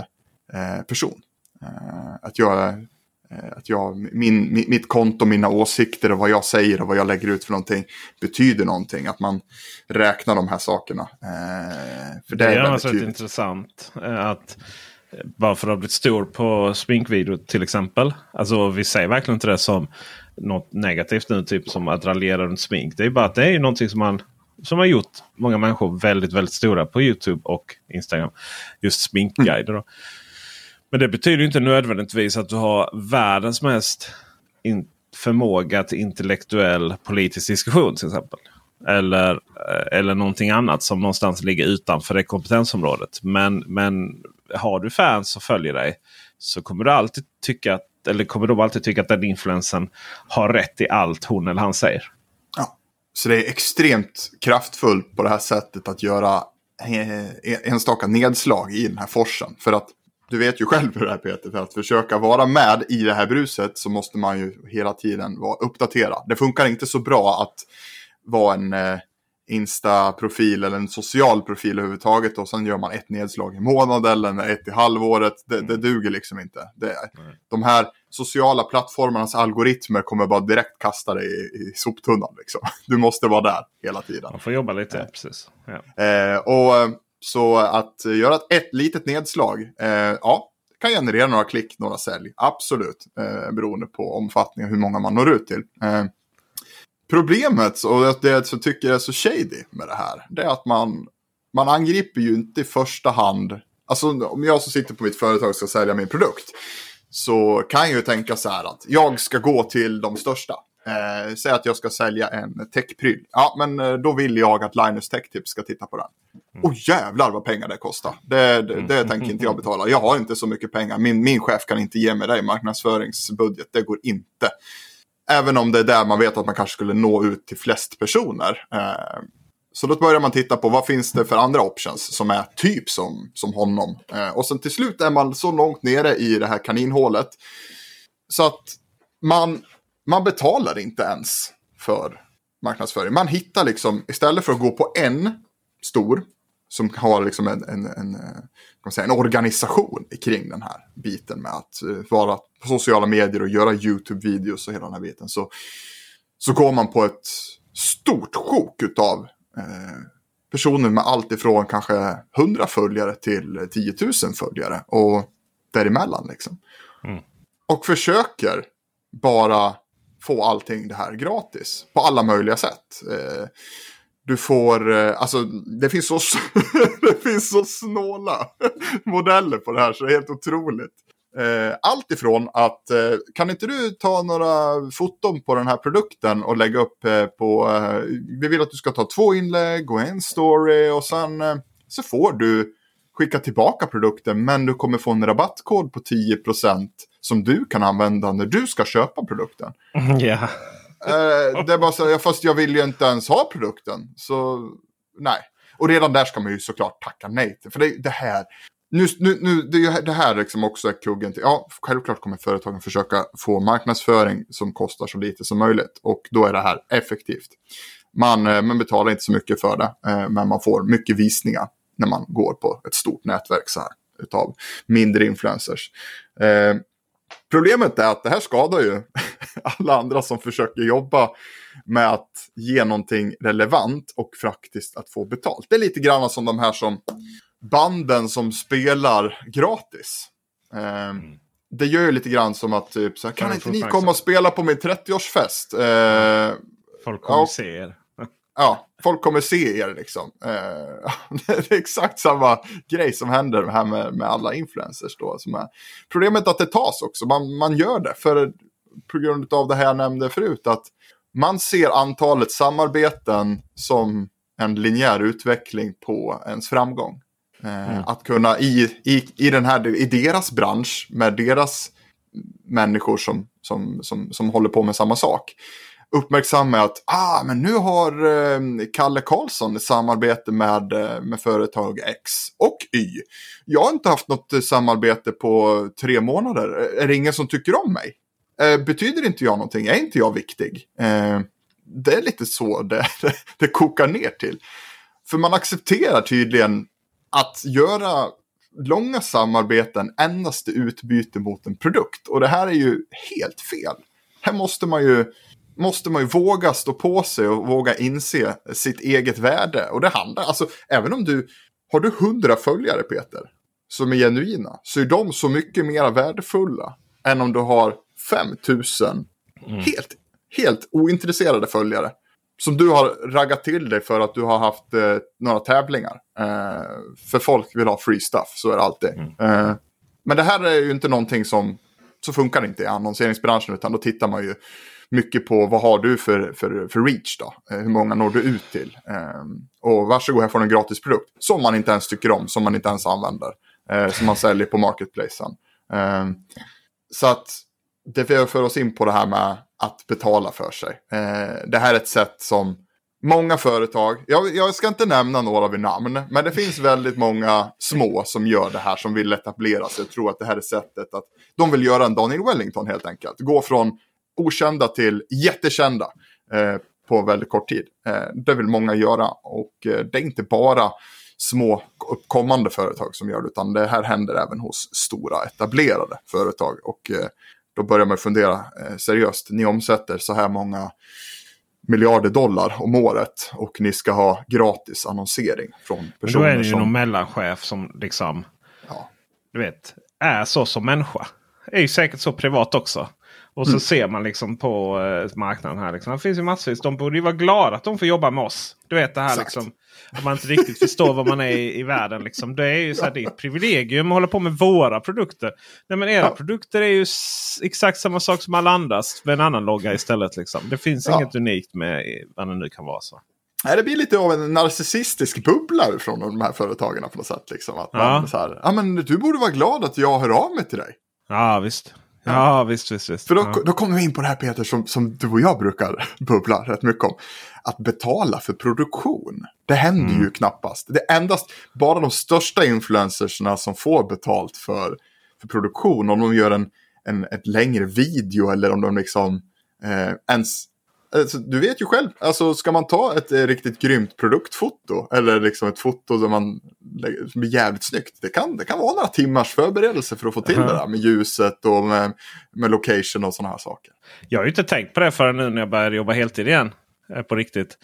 eh, person. Eh, att jag, eh, att jag min, min, mitt konto, mina åsikter och vad jag säger och vad jag lägger ut för någonting betyder någonting. Att man räknar de här sakerna. Eh, för det, det är alltså intressant att bara för att bli stor på sminkvideo till exempel. Alltså vi säger verkligen inte det som något negativt nu, typ som att raljera runt smink. Det är bara att det är någonting som man som har gjort många människor väldigt, väldigt stora på YouTube och Instagram. Just sminkguider då. Men det betyder ju inte nödvändigtvis att du har världens mest in- förmåga till intellektuell politisk diskussion till exempel. Eller, eller någonting annat som någonstans ligger utanför det kompetensområdet. Men, men har du fans som följer dig så kommer du alltid tycka att, eller kommer de alltid tycka att den influensen har rätt i allt hon eller han säger. Så det är extremt kraftfullt på det här sättet att göra enstaka nedslag i den här forsen. För att du vet ju själv hur det här, Peter, för att försöka vara med i det här bruset så måste man ju hela tiden vara uppdaterad. Det funkar inte så bra att vara en eh, Insta-profil eller en social profil överhuvudtaget och sen gör man ett nedslag i månaden eller ett i halvåret. Det, det duger liksom inte. Det, de här sociala plattformarnas algoritmer kommer bara direkt kasta dig i, i soptunnan liksom. Du måste vara där hela tiden. Man får jobba lite, eh. precis. Ja. Eh, och så att göra ett, ett litet nedslag, eh, ja, kan generera några klick, några sälj. Absolut, eh, beroende på omfattningen, hur många man når ut till. Eh, Problemet, och det som tycker jag är så shady med det här, det är att man, man angriper ju inte i första hand. Alltså om jag som sitter på mitt företag ska sälja min produkt så kan jag ju tänka så här att jag ska gå till de största. Eh, säg att jag ska sälja en techpryl. Ja, men då vill jag att Linus Tech Tips ska titta på den. Åh oh, jävlar vad pengar det kostar. Det, det, det tänker inte jag betala. Jag har inte så mycket pengar. Min, min chef kan inte ge mig det i marknadsföringsbudget. Det går inte. Även om det är där man vet att man kanske skulle nå ut till flest personer. Så då börjar man titta på vad finns det för andra options som är typ som, som honom. Och sen till slut är man så långt nere i det här kaninhålet. Så att man, man betalar inte ens för marknadsföring. Man hittar liksom, istället för att gå på en stor som har liksom en, en, en, kan man säga, en organisation kring den här biten med att vara på sociala medier och göra YouTube-videos och hela den här biten. Så, så går man på ett stort sjok utav eh, personer med allt ifrån kanske hundra följare till tio tusen följare och däremellan liksom. Mm. Och försöker bara få allting det här gratis på alla möjliga sätt. Eh, Du får, alltså det finns så, det finns så snåla modeller på det här så det är helt otroligt. Allt ifrån att, kan inte du ta några foton på den här produkten och lägga upp på, vi vill att du ska ta två inlägg och en story och sen så får du skicka tillbaka produkten men du kommer få en rabattkod på tio procent som du kan använda när du ska köpa produkten. Ja. Yeah. Det är bara så, fast jag vill ju inte ens ha produkten. Så nej. Och redan där ska man ju såklart tacka nej till. För det, det här nu, nu, det, det här liksom också är kuggen till. Ja, självklart kommer företagen försöka få marknadsföring som kostar så lite som möjligt. Och då är det här effektivt. Man, man betalar inte så mycket för det. Men man får mycket visningar när man går på ett stort nätverk så här utav mindre influencers. Problemet är att det här skadar ju alla andra som försöker jobba med att ge någonting relevant och praktiskt att få betalt. Det är lite grann som de här som banden som spelar gratis. Eh, det gör ju lite grann som att typ så här, kan inte ni komma och spela på min trettioårsfest? Eh, folk kommer ja, se er. Ja, folk kommer se er liksom. Eh, det är exakt samma grej som händer här med, med alla influencers då. Som är. Problemet är att det tas också. Man, man gör det för på grund av det här jag nämnde förut att man ser antalet samarbeten som en linjär utveckling på ens framgång. Mm. Att kunna i, i, i, den här, i deras bransch med deras människor som, som, som, som håller på med samma sak. Uppmärksamma att ah, men nu har eh, Kalle Karlsson ett samarbete med, med företag X och Y. Jag har inte haft något samarbete på tre månader. Är det ingen som tycker om mig? Eh, betyder inte jag någonting? Är inte jag viktig? Eh, det är lite så det, det kokar ner till. För man accepterar tydligen att göra långa samarbeten endast i utbyte mot en produkt. Och det här är ju helt fel. Här måste man ju, måste man ju våga stå på sig och våga inse sitt eget värde. Och det handlar, alltså även om du har du hundra följare Peter som är genuina, så är de så mycket mer värdefulla än om du har fem tusen mm. helt, helt ointresserade följare. Som du har raggat till dig för att du har haft eh, några tävlingar. Eh, för folk vill ha free stuff, så är det alltid. Mm. Eh, men det här är ju inte någonting som, så funkar det inte i annonseringsbranschen, utan då tittar man ju mycket på vad har du för, för, för reach då? Eh, hur många når du ut till? Eh, och varsågod, här får du en gratis produkt som man inte ens tycker om, som man inte ens använder. Eh, som man säljer på marketplacen. Eh, så att det för oss in på det här med att betala för sig. Eh, det här är ett sätt som många företag, jag, jag ska inte nämna några vid namn, men det finns väldigt många små som gör det här, som vill etablera sig. Jag tror att det här är sättet att de vill göra en Daniel Wellington helt enkelt. Gå från okända till jättekända eh, på väldigt kort tid. Eh, det vill många göra, och eh, det är inte bara små uppkommande företag som gör det, utan det här händer även hos stora etablerade företag, och eh, då börjar man fundera eh, seriöst. Ni omsätter så här många miljarder dollar om året, och ni ska ha gratis annonsering från personer som... Då är det ju som... någon mellanchef som liksom, ja. Du vet, är så som människa. Är ju säkert så privat också. Och så mm. ser man liksom på eh, marknaden här. Liksom. Det finns ju massvis. De borde ju vara glada att de får jobba med oss. Du vet det här liksom, att man inte riktigt förstår vad man är i, i världen. Liksom. Det är ju så här, det är ett privilegium att hålla på med våra produkter. Nej, men era ja. produkter är ju s- exakt samma sak som alla andras. Med en annan logga istället. Liksom. Det finns ja. inget unikt med vad det nu kan vara så. Nej, det blir lite av en narcissistisk bubbla från de här företagen på något sätt. Liksom. Att man ja. så här, ah, men du borde vara glad att jag hör av mig till dig. Ja, visst. Ja, visst, visst, visst. För då, ja. då kommer vi in på det här, Peter, som, som du och jag brukar bubbla rätt mycket om. Att betala för produktion. Det händer mm. ju knappast. Det är endast bara de största influencersna som får betalt för, för produktion. Om de gör en, en ett längre video, eller om de liksom eh, ens... Alltså, du vet ju själv, alltså, ska man ta ett eh, riktigt grymt produktfoto, eller liksom ett foto som, man, som är jävligt snyggt, det kan, det kan vara några timmars förberedelse för att få till mm. det där med ljuset och med, med location och sådana här saker. Jag har ju inte tänkt på det förrän nu när jag börjar jobba heltid igen, på riktigt.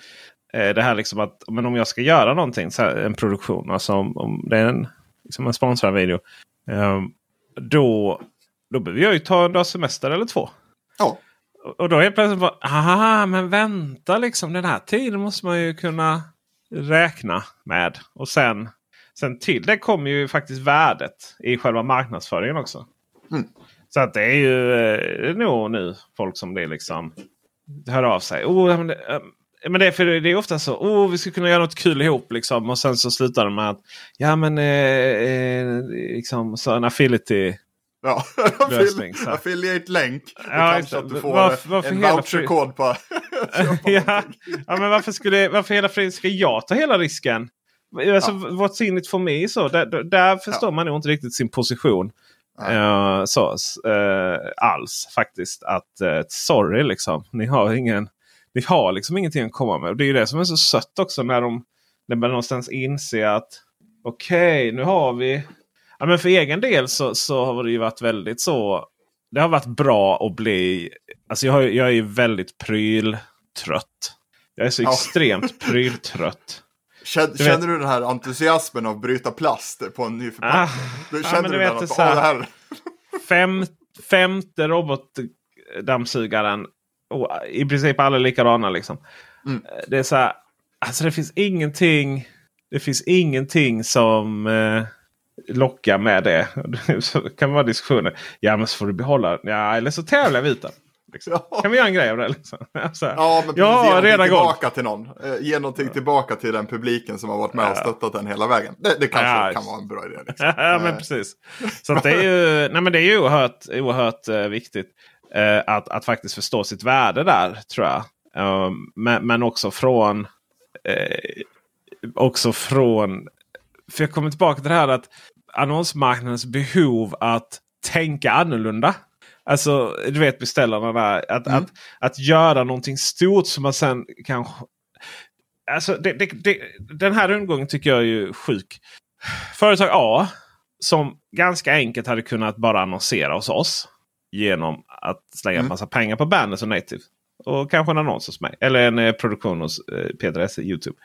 Det här liksom att, men om jag ska göra någonting, så här, en produktion, alltså om, om det är en, liksom en sponsrad video, då, då behöver jag ju ta en dag semester eller två. Ja. Och då är det plötsligt bara, aha, men vänta liksom, den här tiden måste man ju kunna räkna med. Och sen, sen till det kommer ju faktiskt värdet i själva marknadsföringen också. Mm. Så att det är ju det är nog nu folk som det liksom hör av sig. Oh, men, det, men det, är för det är ofta så, oh, vi ska kunna göra något kul ihop liksom. Och sen så slutar de med att, ja men eh, eh, liksom så en affiliate. Ja, lösning, affiliate-länk. Ja, kanske att du får varför, varför en voucherkod på... ja, ja, men varför, skulle, varför hela friden ska jag ta hela risken? Alltså, ja. What's in it for me? Så, där där förstår ja. man ju inte riktigt sin position. Uh, så, uh, alls, faktiskt. Att, uh, sorry, liksom. Ni har, ingen, ni har liksom ingenting att komma med. Och det är ju det som är så sött också när de, när man någonstans inser att okej, okay, nu har vi... Ja, men för egen del så, så har det ju varit väldigt så... Det har varit bra att bli... Alltså jag, har, jag är ju väldigt pryltrött. Jag är så ja. extremt pryltrött. Känner du, känner du den här entusiasmen av att bryta plast på en ny förpackning? Ah, du, känner ja, men du, du vet den så här, här. Fem, femte robotdammsugaren. Och i princip alla likadana liksom. Mm. Det är så här... Alltså det finns ingenting... Det finns ingenting som... Eh, locka med det. Så kan det vara diskussioner. Ja, men så får du behålla. Ja, eller så tävlar vi utan. Liksom. Kan vi göra en grej av det? Liksom? Så här. Ja, men ja, ge någonting tillbaka till någon. Ge någonting tillbaka till den publiken som har varit med och stöttat den hela vägen. Det, det kanske ja, kan vara en bra idé. Liksom. Ja, men precis. Så att det är ju, nej, men det är ju oerhört, oerhört viktigt att, att faktiskt förstå sitt värde där, tror jag. Men, men också från också från för jag kommer tillbaka till det här att annonsmarknadens behov att tänka annorlunda. Alltså, du vet beställarna där. Att, mm. att, att göra någonting stort som man sen kan... Alltså, det, det, det, den här rundgången tycker jag är ju sjuk. Företag A, som ganska enkelt hade kunnat bara annonsera hos oss genom att slänga mm. en massa pengar på banners och native. Och kanske en annons hos mig. Eller en eh, produktion hos eh, Peter Esse, YouTube.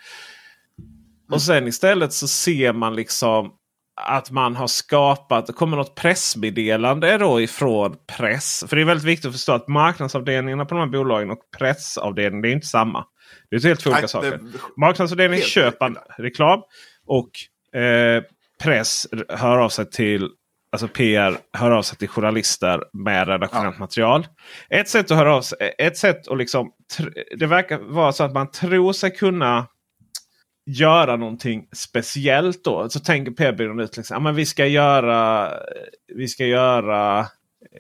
Mm. Och sen istället så ser man liksom... Att man har skapat, kommer något pressmeddelande då ifrån press. För det är väldigt viktigt att förstå att marknadsavdelningarna på de här bolagen och pressavdelningen, det är inte samma. Det är helt två olika saker. Marknadsavdelningen köper reklam och eh, press hör av sig till, alltså P R hör av sig till journalister med redaktionellt ja. material. Ett sätt att höra av sig, ett sätt att liksom, det verkar vara så att man tror sig kunna göra någonting speciellt då. Så tänker P B-byrån ut liksom, ja, men vi ska göra vi ska göra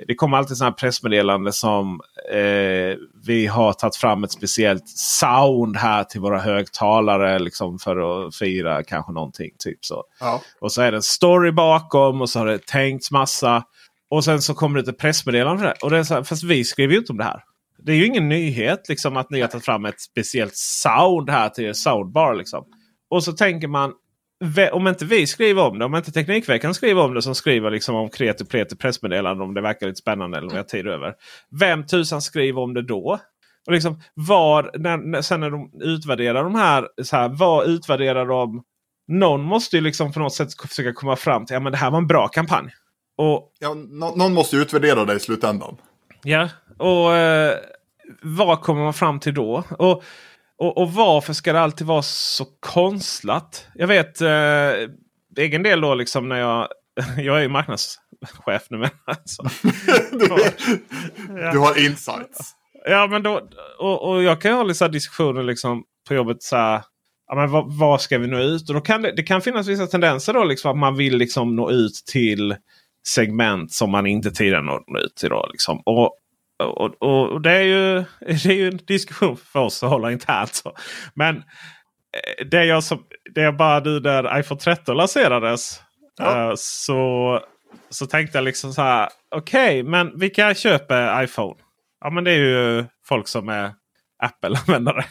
det kommer alltid sådana här pressmeddelande som eh, vi har tagit fram ett speciellt sound här till våra högtalare liksom för att fira kanske någonting typ så. Ja. Och så är det en story bakom och så har det tänkts massa och sen så kommer det lite pressmeddelande för det. Och det är så här, fast vi skriver ju inte om det här. Det är ju ingen nyhet liksom att ni har tagit fram ett speciellt sound här till er soundbar liksom. Och så tänker man, om inte vi skriver om det, om inte Teknikveckan skriver om det som skriver liksom om kreativ plete pressmeddelande om det verkar lite spännande eller om jag har tid över. Vem tusan skriver om det då? Och liksom, var, när, sen när de utvärderar de här, så här, vad utvärderar de? Någon måste ju liksom på något sätt försöka komma fram till, ja men det här var en bra kampanj. Och, ja, no- någon måste utvärdera det i slutändan. Ja, och eh, vad kommer man fram till då? Och Och, och varför ska det alltid vara så konstlat? Jag vet, eh, egen del då liksom när jag... Jag är ju marknadschef nu men alltså. du, ja. du har insights. Ja, men då... Och, och jag kan ju ha lite så här diskussioner liksom på jobbet så här... Ja, men vad, vad ska vi nå ut? Och då kan det, det kan finnas vissa tendenser då liksom att man vill liksom nå ut till segment som man inte tidigare når ut till då liksom. Och... Och, och, och det, är ju, det är ju en diskussion för oss att hålla internt så. Men det jag, som, det jag bara nu när iPhone tretton lanserades ja. så, så tänkte jag liksom så här: okej, okay, men vilka köper iPhone? Ja, men det är ju folk som är Apple-användare.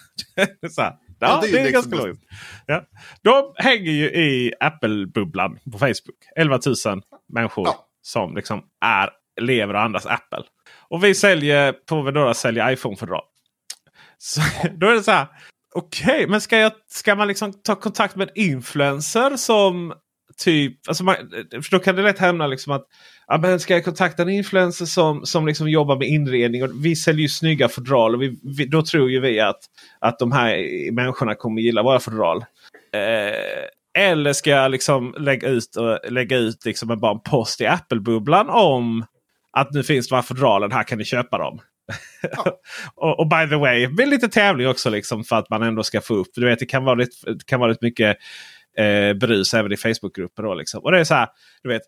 så här. Ja, ja, det är, det är liksom ganska lågt. Ja. De hänger ju i Apple-bubblan på Facebook. elva tusen människor ja. som liksom är, lever och andas Apple. Och vi säljer på Vedora säljer iPhone för då. Så då är det så här. Okej, okay, men ska jag ska man liksom ta kontakt med en influencer som typ alltså man, för då kan det lätt hämna liksom att ja, men ska jag kontakta en influencer som som liksom jobbar med inredning och vi säljer ju snygga fodral och vi, vi, då tror ju vi att att de här människorna kommer gilla våra fodral. Eh, eller ska jag liksom lägga ut och lägga ut liksom en bara en post i Apple-bubblan om att nu finns de här fodralen, här kan ni köpa dem. Ja. och, och by the way, det är lite tävling också liksom för att man ändå ska få upp. Du vet, det kan vara lite, kan vara lite mycket eh, brus även i Facebookgrupper då liksom. Och det är så här, du vet,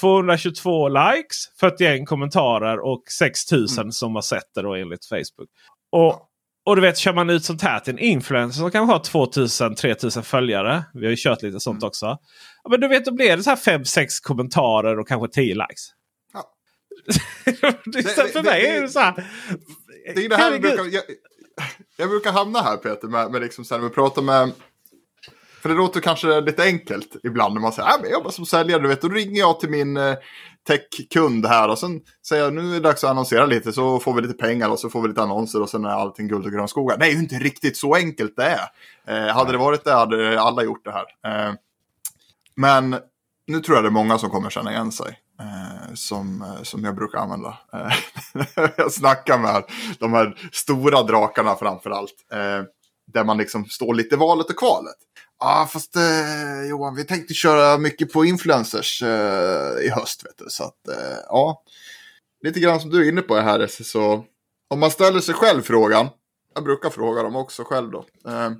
tvåhundratjugotvå likes, fyrtioett kommentarer och sex tusen mm. som har sett det då enligt Facebook. Och, och du vet, kör man ut sånt här till en influencer som kan ha tvåtusen, tretusen följare. Vi har ju kört lite sånt mm. också. Ja, men du vet, då blir det så här fem sex kommentarer och kanske tio likes. det, det, för mig det, det, är det så här. Det är det här jag, brukar, jag, jag brukar hamna här Peter med, med liksom så här, vi pratar med för det låter kanske lite enkelt ibland när man säger, jag jobbar som säljare du vet, då ringer jag till min eh, tech-kund här och sen säger jag, nu är det dags att annonsera lite så får vi lite pengar och så får vi lite annonser och sen är allting guld och grön skogar. Det är ju inte riktigt så enkelt det är. Eh, hade det varit det hade alla gjort det här. Eh, men nu tror jag det är många som kommer känna igen sig. Eh, som, som jag brukar använda. Eh, jag snackar med de här stora drakarna framförallt. Eh, där man liksom står lite valet och kvalet. Ja ah, fast eh, Johan vi tänkte köra mycket på influencers eh, i höst vet du. Så att eh, ja. Lite grann som du är inne på här så om man ställer sig själv frågan, jag brukar fråga dem också själv då. Eh,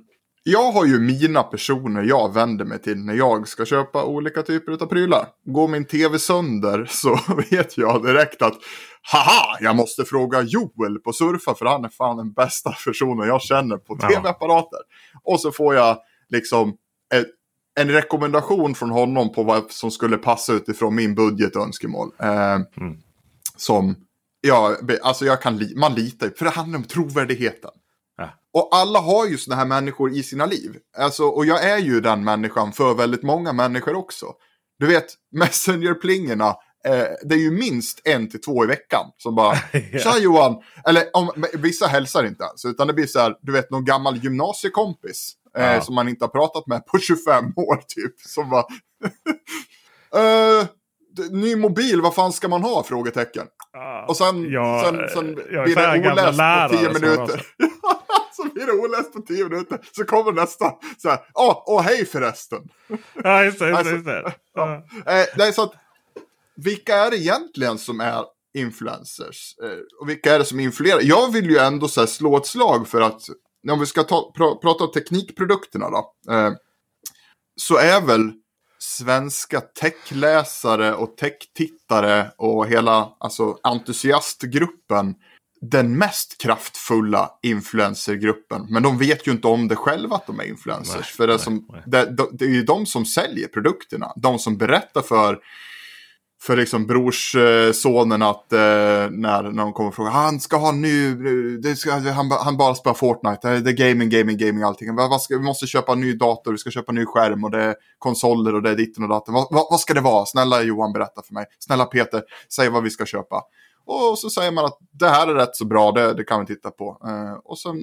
jag har ju mina personer jag vänder mig till när jag ska köpa olika typer av prylar. Går min tv sönder så vet jag direkt att haha, jag måste fråga Joel på Surfa, för han är fan den bästa personen jag känner på tv-apparater. Och så får jag liksom ett, en rekommendation från honom på vad som skulle passa utifrån min budgetönskemål. Eh, mm. Som, ja, alltså jag kan, li- man litar ju, för det handlar om trovärdigheten. Ja. Och alla har ju såna här människor i sina liv. Alltså, och jag är ju den människan för väldigt många människor också. Du vet, messengerplingerna, eh, det är ju minst en till två i veckan som bara, ja. Tja Johan, eller om, vissa hälsar inte ens, utan det blir så här, du vet, någon gammal gymnasiekompis. Eh, ja. Som man inte har pratat med på tjugofem år typ. Som bara eh, ny mobil, vad fan ska man ha? Frågetecken. Ja. Och sen, ja, sen, sen blir det oläst på tio minuter. Så blir det oläst på tio minuter. Så kommer nästa såhär, åh oh, oh, hej förresten. Ja just det, just det, just det. Ja. Eh, nej, så att, vilka är det egentligen som är influencers? Eh, och vilka är det som influerar? Jag vill ju ändå så här, slå ett slag för att om vi ska ta, pra, prata om teknikprodukterna då, eh, så är väl svenska techläsare och techtittare och hela alltså, entusiastgruppen den mest kraftfulla influencergruppen. Men de vet ju inte om det själva att de är influencers. Nej, för det, nej, som, nej. Det, det, det är ju de som säljer produkterna. De som berättar för... För liksom brorssonen att eh, när, när de kommer och frågar, han ska ha ny, det ska, han, han bara spelar Fortnite, det är gaming, gaming, gaming, allting. Va, va ska, vi måste köpa en ny dator, vi ska köpa en ny skärm och det är konsoler och det är ditten och datorn. Va, va, vad ska det vara? Snälla Johan, berätta för mig. Snälla Peter, säg vad vi ska köpa. Och så säger man att det här är rätt så bra, det, det kan vi titta på. Eh, och sen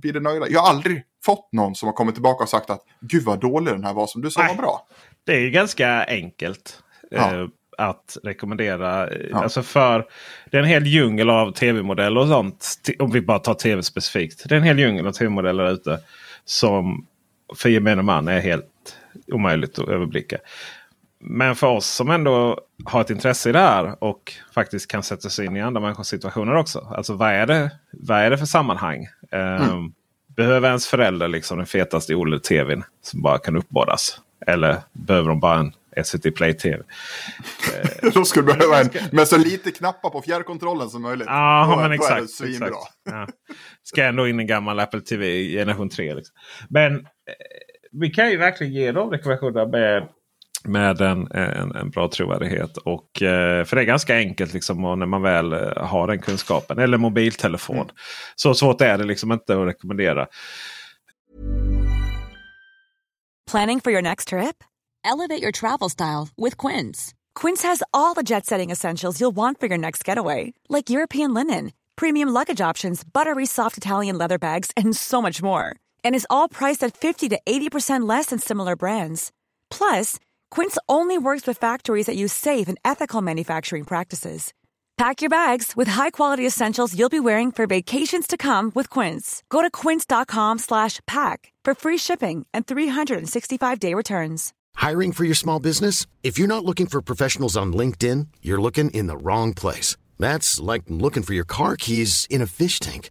blir det nöjda. Jag har aldrig fått någon som har kommit tillbaka och sagt att gud vad dålig den här var som du sa var bra. Det är ju ganska enkelt. Ja. Eh, att rekommendera, ja. Alltså för det är en hel djungel av tv-modeller och sånt, om vi bara tar tv specifikt, det är en hel djungel av tv-modeller där ute som för gemene man är helt omöjligt att överblicka. Men för oss som ändå har ett intresse i det här och faktiskt kan sätta sig in i andra människors situationer också, alltså vad är det, vad är det för sammanhang? Mm. Um, behöver ens förälder liksom den fetaste O L E D-tvn som bara kan uppbådas, eller behöver de bara en S V T Play T V? Då skulle du behöva en med så lite knappar på fjärrkontrollen som möjligt. Ja, men exakt. exakt. Ja. Ska ändå in en gammal Apple T V generation tre. Liksom. Men eh, vi kan ju verkligen ge dem rekommendationer med, med en, en, en bra trovärdighet. Och, eh, för det är ganska enkelt liksom, och när man väl har den kunskapen. Eller mobiltelefon. Mm. Så svårt är det liksom inte att rekommendera. Planning for your next trip? Elevate your travel style with Quince. Quince has all the jet-setting essentials you'll want for your next getaway, like European linen, premium luggage options, buttery soft Italian leather bags, and so much more. And it's all priced at fifty to eighty percent less than similar brands. Plus, Quince only works with factories that use safe and ethical manufacturing practices. Pack your bags with high-quality essentials you'll be wearing for vacations to come with Quince. Go to quince.com slash pack for free shipping and three sixty-five day returns. Hiring for your small business? If you're not looking for professionals on LinkedIn, you're looking in the wrong place. That's like looking for your car keys in a fish tank.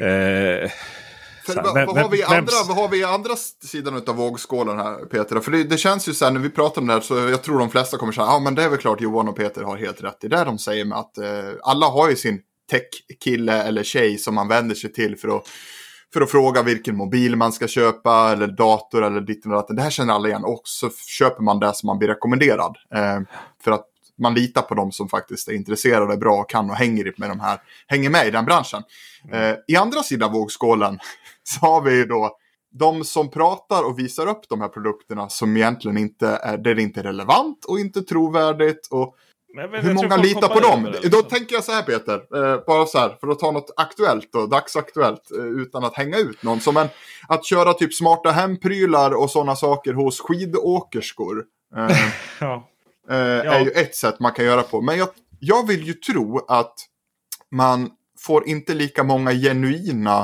Eh... Här, men, vad, har vi men, andra, men... vad har vi andra sidan av vågskålen här, Peter? För det, det känns ju så här, när vi pratar om det här, så jag tror de flesta kommer säga, ja ah, men det är väl klart Johan och Peter har helt rätt i det de säger med att eh, alla har ju sin tech-kille eller tjej som man vänder sig till för att, för att fråga vilken mobil man ska köpa eller dator eller ditt eller annat. Det här känner alla igen, och så köper man det som man blir rekommenderad. Eh, för att man litar på dem som faktiskt är intresserade, bra och kan och hänger med de här, hänger med i den branschen. Eh, I andra sidan vågskålen så har vi ju då de som pratar och visar upp de här produkterna som egentligen inte är, det är inte relevant och inte trovärdigt. Och men, men, hur många litar på dem? Det, då tänker jag så här, Peter, eh, bara så här, för att ta något aktuellt och dagsaktuellt eh, utan att hänga ut någon. Som en, att köra typ smarta hemprylar och sådana saker hos skidåkerskor. Eh, ja. Uh, ja. Är ju ett sätt man kan göra på. Men jag, jag vill ju tro att man får inte lika många genuina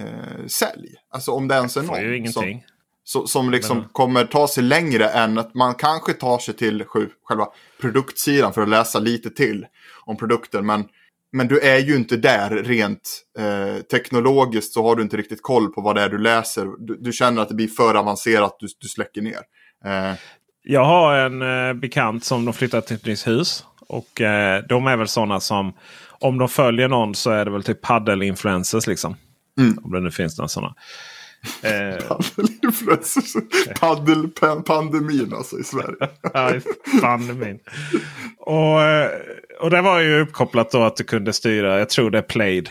uh, sälj. Alltså om det ens är någon som, som, som liksom men... kommer ta sig längre än att man kanske tar sig till själva produktsidan för att läsa lite till om produkten. Men, men du är ju inte där rent uh, teknologiskt, så har du inte riktigt koll på vad det är du läser. Du, du känner att det blir för avancerat, du, du släcker ner. Uh, Jag har en eh, bekant som de flyttat till ett nytt hus. Och eh, de är väl sådana som, om de följer någon så är det väl typ paddel-influencers liksom. Mm. Om det nu finns några sådana. Eh, paddel-influencers. Paddel-pandemin alltså i Sverige. Ja, pandemin. Och, och det var ju uppkopplat då att du kunde styra, jag tror det är played.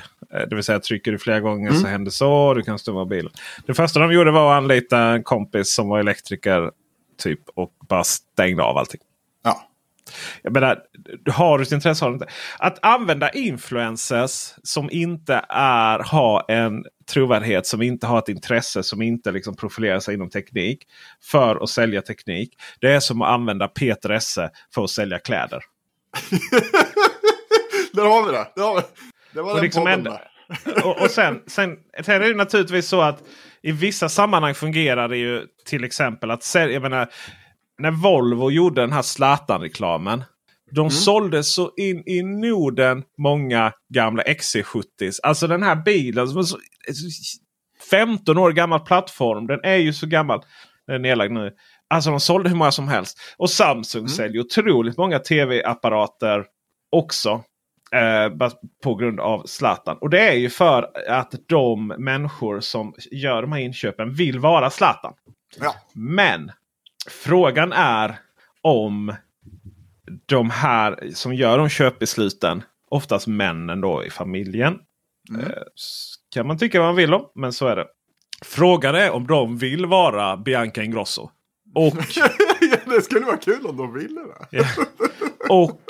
Det vill säga trycker du flera gånger mm. så händer så, du kan styra bilen. Det första de gjorde var att anlita en kompis som var elektriker. Typ, och bara stängde av allting. Ja. Jag menar, har du ett intresse har du inte. Att använda influencers som inte är, har en trovärdighet, som inte har ett intresse, som inte liksom profilerar sig inom teknik för att sälja teknik. Det är som att använda Peter Esse för att sälja kläder. Där har vi det. Där har vi. Det var och den liksom podden där. och, och sen, sen, sen är det naturligtvis så att i vissa sammanhang fungerar det ju, till exempel att jag menar, när Volvo gjorde den här Zlatan-reklamen, de mm. sålde så in i Norden många gamla X C sjuttio. Alltså den här bilen som är så, femton år gammal plattform, den är ju så gammal, den är nedlagd nu. Alltså de sålde hur många som helst. Och Samsung mm. säljer otroligt många tv-apparater också. Eh, på grund av Zlatan. Och det är ju för att de människor som gör de här inköpen vill vara Zlatan. Ja. Men frågan är om de här som gör de köpbesluten, oftast männen då i familjen. Mm. Eh, kan man tycka vad man vill om, men så är det. Frågan är om de vill vara Bianca Ingrosso. Och... det skulle vara kul om de ville det. Yeah. Och...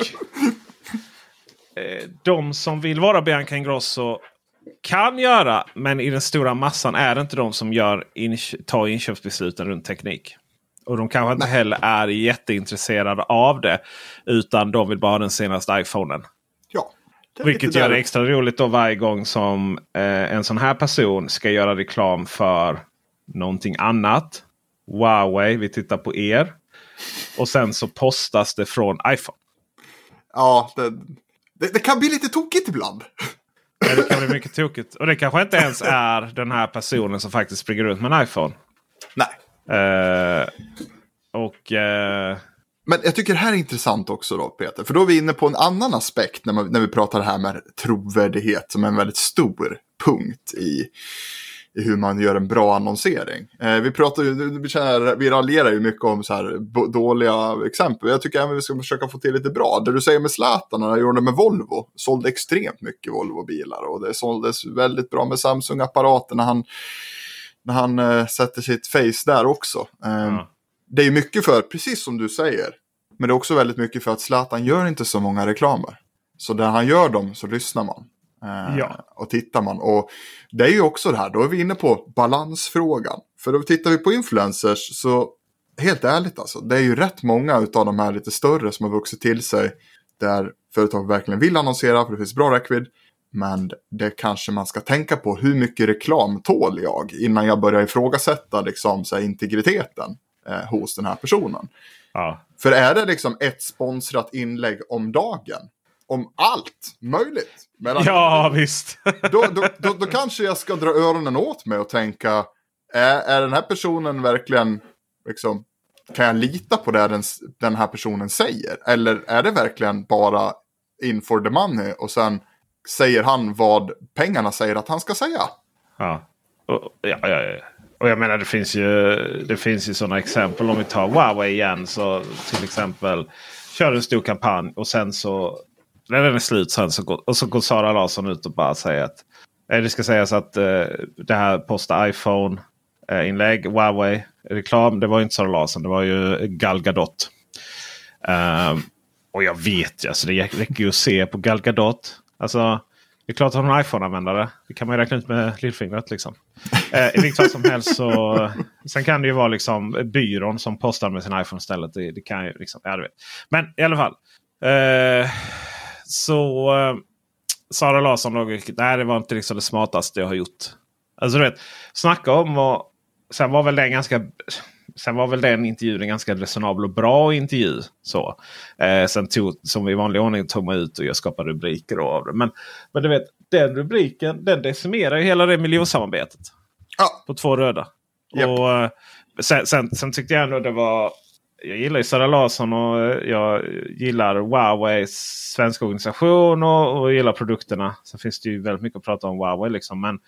de som vill vara Bianca Ingrosso kan göra, men i den stora massan är det inte de som gör in, tar inköpsbesluten runt teknik. Och de kanske inte heller är jätteintresserade av det, utan de vill bara ha den senaste iPhonen. Ja. Det vilket gör det extra roligt då varje gång som eh, en sån här person ska göra reklam för någonting annat. Huawei, vi tittar på er. Och sen så postas det från iPhone. Ja, det... Det, det kan bli lite tokigt ibland. Ja, det kan bli mycket tokigt. Och det kanske inte ens är den här personen som faktiskt springer runt med en iPhone. Nej. Uh, och... Uh... Men jag tycker det här är intressant också då, Peter. För då är vi inne på en annan aspekt när, man, när vi pratar här med trovärdighet som är en väldigt stor punkt i... i hur man gör en bra annonsering. Eh, vi pratar ju, vi, känner, vi raljerar ju mycket om så här bo, dåliga exempel. Jag tycker även vi ska försöka få till lite bra. Det du säger med Zlatan, när jag gjorde det med Volvo, sålde extremt mycket Volvo-bilar, och det såldes väldigt bra med Samsung-apparater när han, när han eh, sätter sitt face där också. Eh, mm. Det är ju mycket för, precis som du säger, men det är också väldigt mycket för att Zlatan gör inte så många reklamer. Så när han gör dem så lyssnar man. Ja. Och tittar man, och det är ju också det här, då är vi inne på balansfrågan, för då tittar vi på influencers, så helt ärligt alltså, det är ju rätt många utav de här lite större som har vuxit till sig där företag verkligen vill annonsera för det finns bra räckvidd, Men det kanske man ska tänka på, hur mycket reklam tål jag innan jag börjar ifrågasätta liksom, så här, integriteten eh, hos den här personen. Ja. För är det liksom ett sponsrat inlägg om dagen, om allt möjligt. Medan, ja, visst. Då, då, då, då kanske jag ska dra öronen åt mig och tänka, är, är den här personen verkligen, liksom, kan jag lita på det den, den här personen säger? Eller är det verkligen bara in for the money och sen säger han vad pengarna säger att han ska säga? Ja, och, ja, ja, ja. Och jag menar, det finns ju, det finns ju sådana exempel. Om vi tar Huawei igen, så till exempel kör en stor kampanj och sen så när den är slut sen så går, och så går Zara Larsson ut och bara säger att det ska sägas att eh, det här posta iPhone eh, inlägg, Huawei reklam, det var ju inte Zara Larsson, det var ju Gal Gadot. Um, och jag vet ju, alltså det räcker ju att se på Gal Gadot. Alltså, det är klart att hon är en iPhone-användare. Det kan man ju räkna ut med lillfingret liksom. Eh, I vilket fall som helst så... Sen kan det ju vara liksom byrån som postar med sin iPhone stället. Det, det kan ju liksom... Ja, du vet. Men i alla fall. Eh, så... Eh, Zara Larsson låg... Nej, det var inte liksom det smartaste jag har gjort. Alltså du vet, snacka om och... Sen var väl den ganska... Sen var väl den intervjun en ganska resonabel och bra intervju. Så. Eh, sen tog, som i vanlig ordning, tog man ut och jag skapade rubriker då av det. Men, men du vet, den rubriken, den decimerar ju hela det miljösamarbetet. Ja. På två röda. Yep. Och eh, sen, sen, sen tyckte jag ändå det var... Jag gillar ju Zara Larsson och jag gillar Huaweis svenska organisation och, och gillar produkterna. Sen finns det ju väldigt mycket att prata om Huawei liksom, men...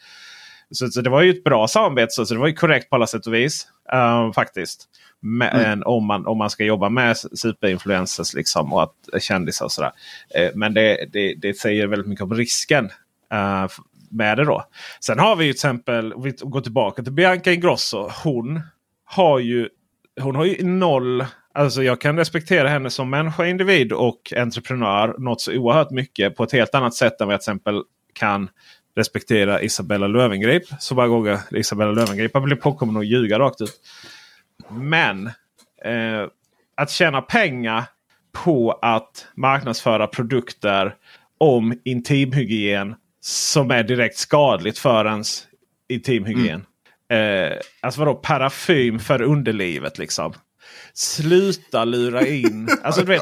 Så, så det var ju ett bra samarbete. Så, så det var ju korrekt på alla sätt och vis. Uh, faktiskt. Men mm. om, man, om man ska jobba med superinfluencers liksom, och att kändisar och sådär. Uh, men det, det, det säger väldigt mycket om risken uh, med det då. Sen har vi ju till exempel, vi går tillbaka till Bianca Ingrosso. Hon har ju, hon har ju noll... Alltså jag kan respektera henne som människa, individ och entreprenör något så oerhört mycket på ett helt annat sätt än vi till exempel kan... respektera Isabella Löfvengrip. Så bara gånger Isabella Löfvengrip har blivit påkommen och ljuga rakt ut. Men eh, att tjäna pengar på att marknadsföra produkter om intimhygien som är direkt skadligt för ens intimhygien. Mm. Eh, alltså vadå? Parfym för underlivet liksom. Sluta lura in. Alltså du vet,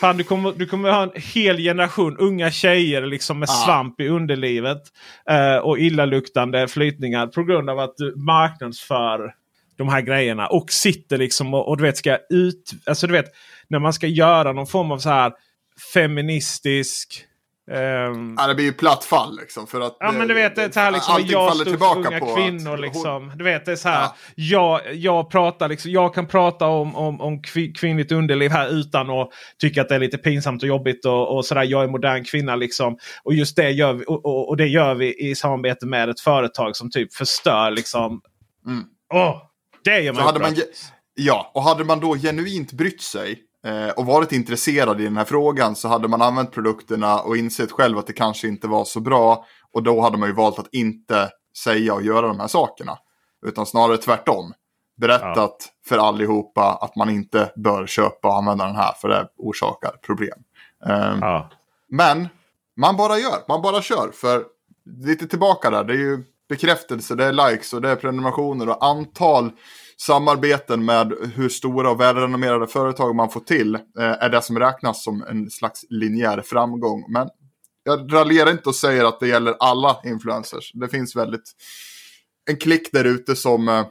fan, du kommer, du kommer ha en hel generation unga tjejer liksom med svamp i underlivet eh, och illaluktande flytningar på grund av att du marknadsför de här grejerna och sitter liksom och, och du vet ska ut, alltså du vet när man ska göra någon form av så här feministisk Um, ja, det blir ju plattfall liksom för att ja, men du vet det, det här liksom jag faller tillbaka unga på kvinnor att, liksom. Du vet det är så här ja. jag jag pratar liksom jag kan prata om om om kvinnligt underliv här utan att tycka att det är lite pinsamt och jobbigt och, och sådär. Jag är en modern kvinna liksom och just det gör vi och, och, och det gör vi i samarbete med ett företag som typ förstör liksom. Mm. Åh, det gör man. Så hade man ja, och hade man då genuint brytt sig och varit intresserad i den här frågan så hade man använt produkterna och insett själv att det kanske inte var så bra. Och då hade man ju valt att inte säga och göra de här sakerna. Utan snarare tvärtom. Berättat ja. för allihopa att man inte bör köpa och använda den här för det orsakar problem. Ja. Men man bara gör, man bara kör. För lite tillbaka där, det är ju bekräftelse, det är likes och det är prenumerationer och antal... Samarbeten med hur stora och välrenommerade företag man får till eh, är det som räknas som en slags linjär framgång. Men jag raljerar inte och säger att det gäller alla influencers. Det finns väldigt en klick där ute som, eh,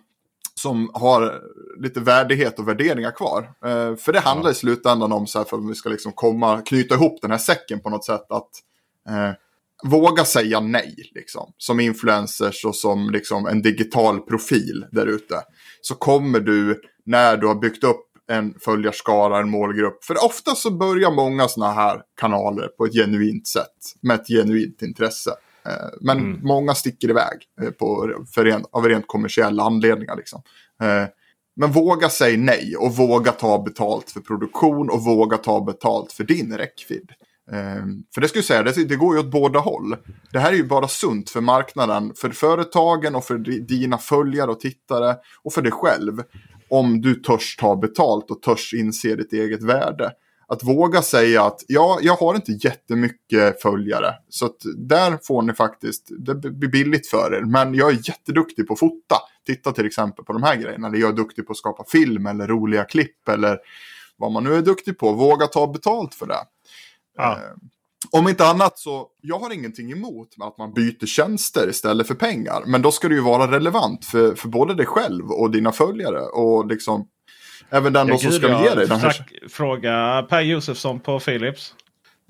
som har lite värdighet och värderingar kvar. Eh, för det handlar i slutändan om så här, för att vi ska liksom komma, knyta ihop den här säcken på något sätt att... Eh, Våga säga nej, liksom. Som influencers och som liksom, en digital profil där ute. Så kommer du, när du har byggt upp en följarskara, en målgrupp. För ofta så börjar många såna här kanaler på ett genuint sätt. Med ett genuint intresse. Men mm. många sticker iväg på, för rent, av rent kommersiella anledningar. Liksom. Men våga säga nej och våga ta betalt för produktion och våga ta betalt för din räckvidd. Um, för det skulle jag säga, det, det går ju åt båda håll. Det här är ju bara sunt för marknaden, för företagen och för dina följare och tittare och för dig själv. Om du törs ta betalt och törs inse ditt eget värde. att våga säga att ja, jag har inte jättemycket följare. Så att där får ni faktiskt, det blir billigt för er. Men jag är jätteduktig på att fota. Titta till exempel på de här grejerna. Eller jag är duktig på att skapa film eller roliga klipp. Eller vad man nu är duktig på. Våga ta betalt för det. Ja. Eh, om inte annat så, jag har ingenting emot med att man byter tjänster istället för pengar. Men då ska det ju vara relevant för, för både dig själv och dina följare. Och liksom... Även den ja, som ska jag, ge dig den här. Tack, fråga Per Josefsson på Philips.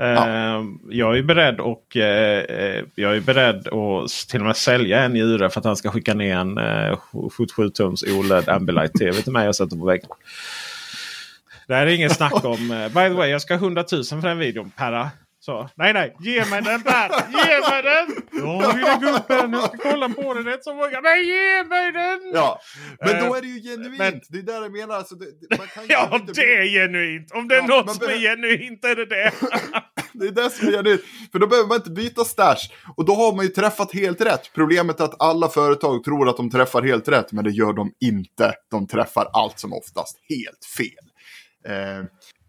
Eh, ja. Jag är beredd och eh, jag är beredd att till och med sälja en djure för att han ska skicka ner en eh, sjuttiosju tums O L E D Ambilight T V till mig och sätta på väggen. Det här är ingen snack om. Eh, by the way, jag ska ha hundratusen för den videon, Perra. Så, nej, nej. Ge mig den där. Ge mig den. Då vill jag gubben. Jag ska kolla på den. Rätt som vågar. Men ge mig den. Ja, men då är det ju genuint. Men, det är där jag menar. Alltså, det, man kan ja, inte... det är genuint. Om det är ja, något som är genuint är det det. Det är det som är genuint. För då behöver man inte byta stash. Och då har man ju träffat helt rätt. Problemet är att alla företag tror att de träffar helt rätt. Men det gör de inte. De träffar allt som oftast helt fel. Eh...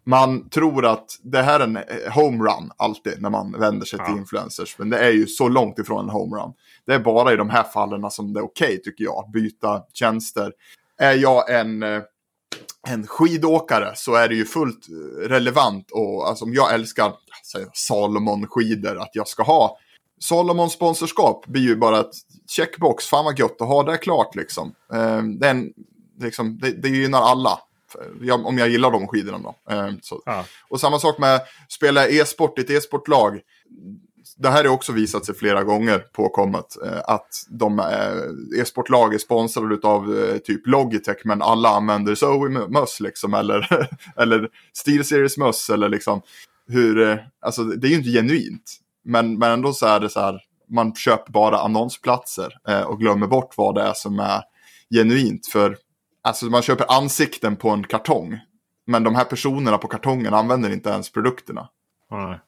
Man tror att det här är en homerun alltid när man vänder sig ja. till influencers. Men det är ju så långt ifrån en homerun. Det är bara i de här fallen som det är okej okay, tycker jag. Byta tjänster. Är jag en, en skidåkare så är det ju fullt relevant. Och, alltså, om jag älskar alltså, Salomon-skidor, att jag ska ha Salomons sponsorskap blir ju bara ett checkbox. Fan vad gött att ha det klart liksom. Det, är en, liksom, det, det gynnar alla. Jag, om jag gillar de skidorna då. Eh, så. Ja. Och samma sak med spela e-sport i ett e-sportlag. Det här är också visat sig flera gånger påkommet. Eh, att de eh, e-sportlag är sponsrade utav eh, typ Logitech, men alla använder Zoe-möss liksom. Eller, eller SteelSeries-möss eller liksom. Hur, eh, alltså, det är ju inte genuint. Men, men ändå så är det så här. Man köper bara annonsplatser eh, och glömmer bort vad det är som är genuint för. Alltså man köper ansikten på en kartong. Men de här personerna på kartongen använder inte ens produkterna. Nej,